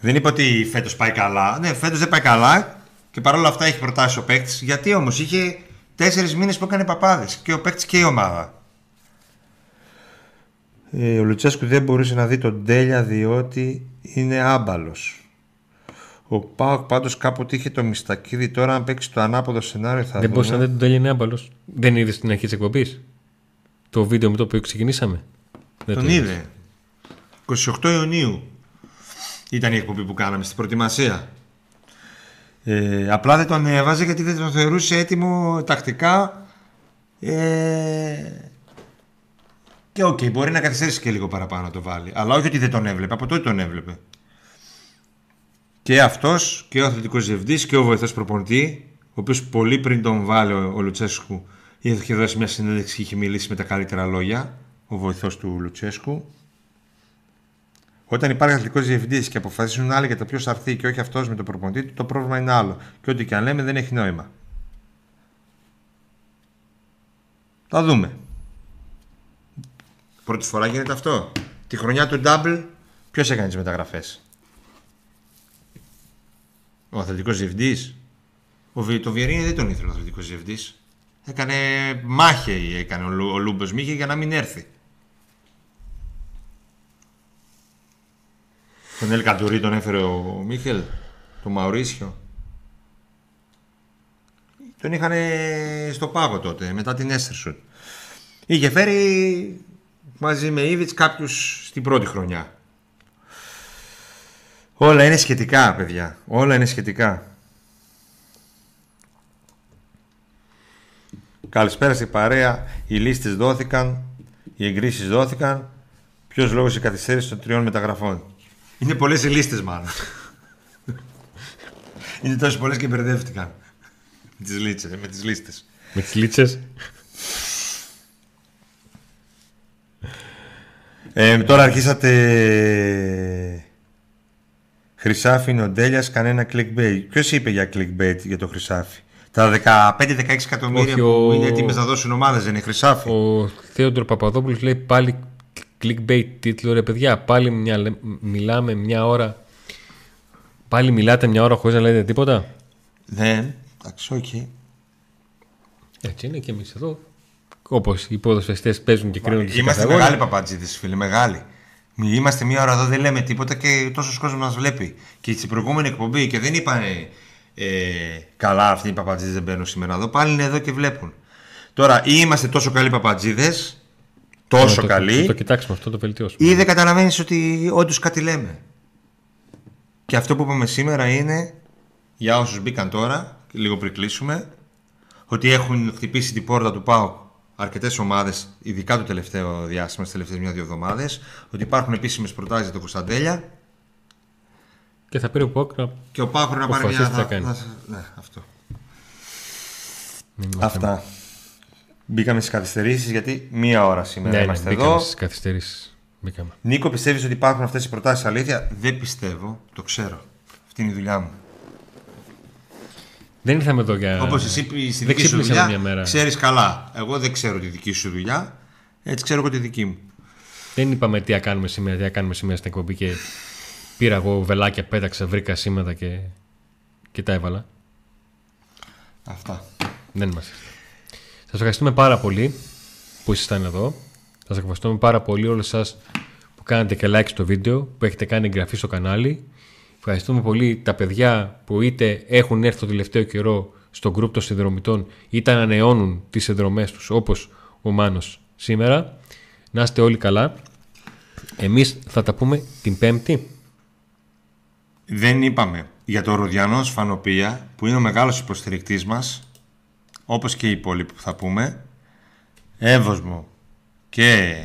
Δεν είπα ότι φέτος πάει καλά. Ναι, φέτος δεν πάει καλά και παρόλα αυτά έχει προτάσει ο παίκτης. Γιατί όμως? Είχε 4 μήνες που έκανε παπάδες και ο παίκτης και η ομάδα. Ο Λουτσέσκου δεν μπορούσε να δει τον Ντέλια διότι είναι άμπαλος. Ο ΠΑΟΚ πάντως κάποτε είχε το Μιστακίδι. Τώρα αν παίξει το ανάποδο σενάριο θα δούμε. Δεν μπορούσε να δει τον Ντέλια, είναι άμπαλος. Δεν είδε στην αρχή της εκπομπής το βίντεο με το οποίο ξεκινήσαμε? Τον είδε. 28 Ιουνίου ήταν η εκπομπή που κάναμε στην προετοιμασία. Απλά δεν τον έβαζε γιατί δεν τον θεωρούσε έτοιμο τακτικά. Και οκ, μπορεί να καθυστερήσει και λίγο παραπάνω να το βάλει. Αλλά όχι ότι δεν τον έβλεπε, από τότε τον έβλεπε. Και αυτός και ο αθλητικός διευθυντής και ο βοηθός προπονητή, ο οποίος πολύ πριν τον βάλει ο Λουτσέσκου, είχε δώσει μια συνέντευξη και είχε μιλήσει με τα καλύτερα λόγια, ο βοηθός του Λουτσέσκου. Όταν υπάρχει αθλητικός διευθυντής και αποφασίζουν άλλοι για το ποιος θα έρθει και όχι αυτός με τον προπονητή του, το πρόβλημα είναι άλλο. Και ό,τι και αν λέμε δεν έχει νόημα. Θα δούμε. Πρώτη φορά γίνεται αυτό. Τη χρονιά του Double, ποιος έκανε τις μεταγραφές? Ο αθλητικός διευθυντής. Το Βιερίνη δεν τον ήθελε ο αθλητικός διευθυντής. Έκανε μάχη, έκανε ο Λούμπος Μίχη για να μην έρθει. Τον Ελ Καντουρί τον έφερε ο Μίχελ, το Μαουρίσιο. Τον είχαν στο πάγο τότε, μετά την Έστερσον. Είχε φέρει μαζί με Ήβιτς κάποιους στην πρώτη χρονιά. Όλα είναι σχετικά, παιδιά. Όλα είναι σχετικά. Καλησπέρα στην παρέα. Οι λίστες δόθηκαν, οι εγκρίσεις δόθηκαν. Ποιος λόγος η καθυστέρηση των 3 μεταγραφών? Είναι πολλές οι λίστες μάλλον. Είναι τόσο πολλές και μπερδεύτηκαν με τις λίτσες. Τώρα αρχίσατε Χρυσάφι, Νοντέλιας, κανένα clickbait. Ποιος είπε για clickbait για το Χρυσάφι? Τα 15-16 εκατομμύρια που είναι έτοιμες να δώσουν ομάδες δεν είναι Χρυσάφι? Ο Θεόντρο Παπαδόπουλος λέει πάλι clickbait τίτλο, ρε παιδιά. Πάλι μιλάμε μια ώρα. Πάλι μιλάτε μια ώρα χωρίς να λέτε τίποτα. Δεν, εντάξει, όχι. Έτσι είναι και εμείς εδώ. Όπως οι ποδοσφαιριστές παίζουν και κρίνουν. Είμαστε μεγάλοι παπατζίδες, φίλε, μεγάλοι. Είμαστε μία ώρα εδώ, δεν λέμε τίποτα και τόσος κόσμος μας βλέπει. Και στην προηγούμενη εκπομπή και δεν είπαν καλά, αυτοί οι παπατζίδες δεν μπαίνουν σήμερα εδώ. Πάλι είναι εδώ και βλέπουν. Τώρα, ή είμαστε τόσο καλοί παπατζίδες, τόσο καλοί. Το κοιτάξουμε αυτό, το βελτιώσουμε. Ή δεν καταλαβαίνεις ότι όντως κάτι λέμε. Και αυτό που είπαμε σήμερα είναι, για όσους μπήκαν τώρα, λίγο πριν κλείσουμε, ότι έχουν χτυπήσει την πόρτα του ΠΑΟΚ αρκετές ομάδες, ειδικά το τελευταίο διάστημα, τις τελευταίες 1-2 εβδομάδες, ότι υπάρχουν επίσημες προτάσεις για τον Κωνσταντέλια. Και θα πήρε ο ΠΑΟΚ να... Και ο ΠΑΟΚ να πάρει μια... Ναι, αυτό. Αυτά. Μπήκαμε στις καθυστερήσεις, γιατί μία ώρα σήμερα είμαστε εδώ. Μπήκαμε στις καθυστερήσεις. Νίκο, πιστεύεις ότι υπάρχουν αυτές οι προτάσεις αλήθεια? Δεν πιστεύω, το ξέρω. Αυτή είναι η δουλειά μου. Δεν ήρθαμε εδώ για... Όπως εσύ στη δική σου δουλειά ξέρεις καλά. Εγώ δεν ξέρω τη δική σου δουλειά. Έτσι ξέρω εγώ τη δική μου. Δεν είπαμε τι θα κάνουμε σήμερα, τι θα κάνουμε σήμερα στην εκπομπή και πήρα εγώ βελάκια, πέταξα, βρήκα σήματα και τα έβαλα. Αυτά. Δεν είμαστε. Σας ευχαριστούμε πάρα πολύ που ήσασταν εδώ. Σας ευχαριστούμε πάρα πολύ όλους σας που κάνετε και like στο βίντεο, που έχετε κάνει εγγραφή στο κανάλι. Ευχαριστούμε πολύ τα παιδιά που είτε έχουν έρθει το τελευταίο καιρό στο group των συνδρομητών είτε ανανεώνουν τις συνδρομές τους, όπως ο Μάνος σήμερα. Να είστε όλοι καλά. Εμείς θα τα πούμε την Πέμπτη. Δεν είπαμε για τον Ροδιανό Σφανοπία που είναι ο μεγάλος υποστηρικτής μας, όπως και οι υπόλοιποι που θα πούμε. Εύωσμο και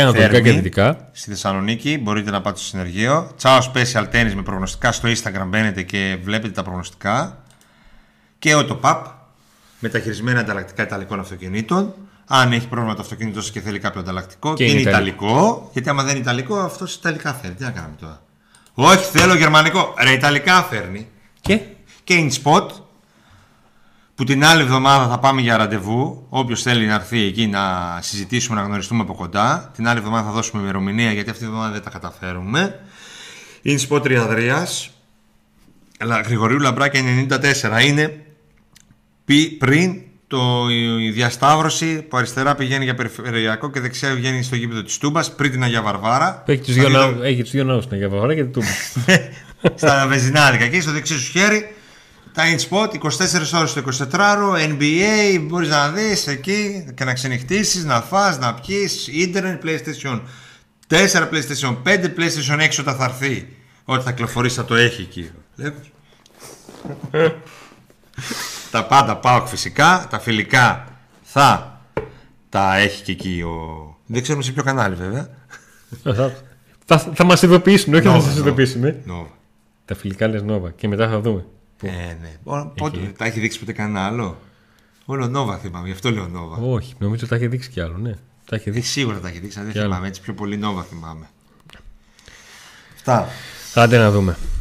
ανατολικά και δυτικά. Στη Θεσσαλονίκη μπορείτε να πάτε στο συνεργείο. Τσάο Special Tennis με προγνωστικά στο Instagram. Μπαίνετε και βλέπετε τα προγνωστικά. Και AutoPAP με τα χειρισμένα ανταλλακτικά ιταλικών αυτοκινήτων. Αν έχει πρόβλημα το αυτοκίνητο σας και θέλει κάποιο ανταλλακτικό, και είναι ιταλικό. Γιατί άμα δεν είναι ιταλικό, αυτό ιταλικά φέρνει. Τι να κάνουμε τώρα? Όχι, θέλω γερμανικό. Ρε, ιταλικά φέρνει. Και InSpot που την άλλη εβδομάδα θα πάμε για ραντεβού. Όποιος θέλει να έρθει εκεί να συζητήσουμε, να γνωριστούμε από κοντά. Την άλλη εβδομάδα θα δώσουμε ημερομηνία γιατί αυτή τη εβδομάδα δεν τα καταφέρουμε. Είναι Σπότ Τριανδρίας, Γρηγορίου Λαμπράκια 94. Είναι πριν η διασταύρωση που αριστερά πηγαίνει για περιφερειακό και δεξιά βγαίνει στο γήπεδο της Τούμπας, πριν την Αγία Βαρβάρα. Έχει τους δύο ναούς στην Αγία Βαρβάρα και την Τούμπα. Στα βεζινάρικα εκεί, στο δεξί σου χέρι. Τα InSpot, 24 ώρες το 24ωρο, NBA, μπορείς να δεις εκεί και να ξενυχτήσεις, να φας, να πιείς, ίντερνετ, PlayStation 4, PlayStation 5, PlayStation 6 όταν θα έρθει. Ό,τι θα κυκλοφορήσει θα το έχει εκεί. Τα πάντα πάω φυσικά, τα φιλικά θα τα έχει και εκεί ο... Δεν ξέρουμε σε ποιο κανάλι βέβαια. Θα μας ειδοποιήσουν, όχι θα μας ειδοποιήσουν. Τα φιλικά λες Nova και μετά θα δούμε. Ναι. Πότε τα έχει δείξει ποτέ κανένα άλλο? Όλο Νόβα θυμάμαι, γι' αυτό λέω Νόβα. Όχι, νομίζω τα έχει δείξει κι άλλο, ναι. Σίγουρα τα έχει δείξει, αλλά δεν θυμάμαι. Έτσι πιο πολύ Νόβα θυμάμαι. Αυτά. Άντε να δούμε.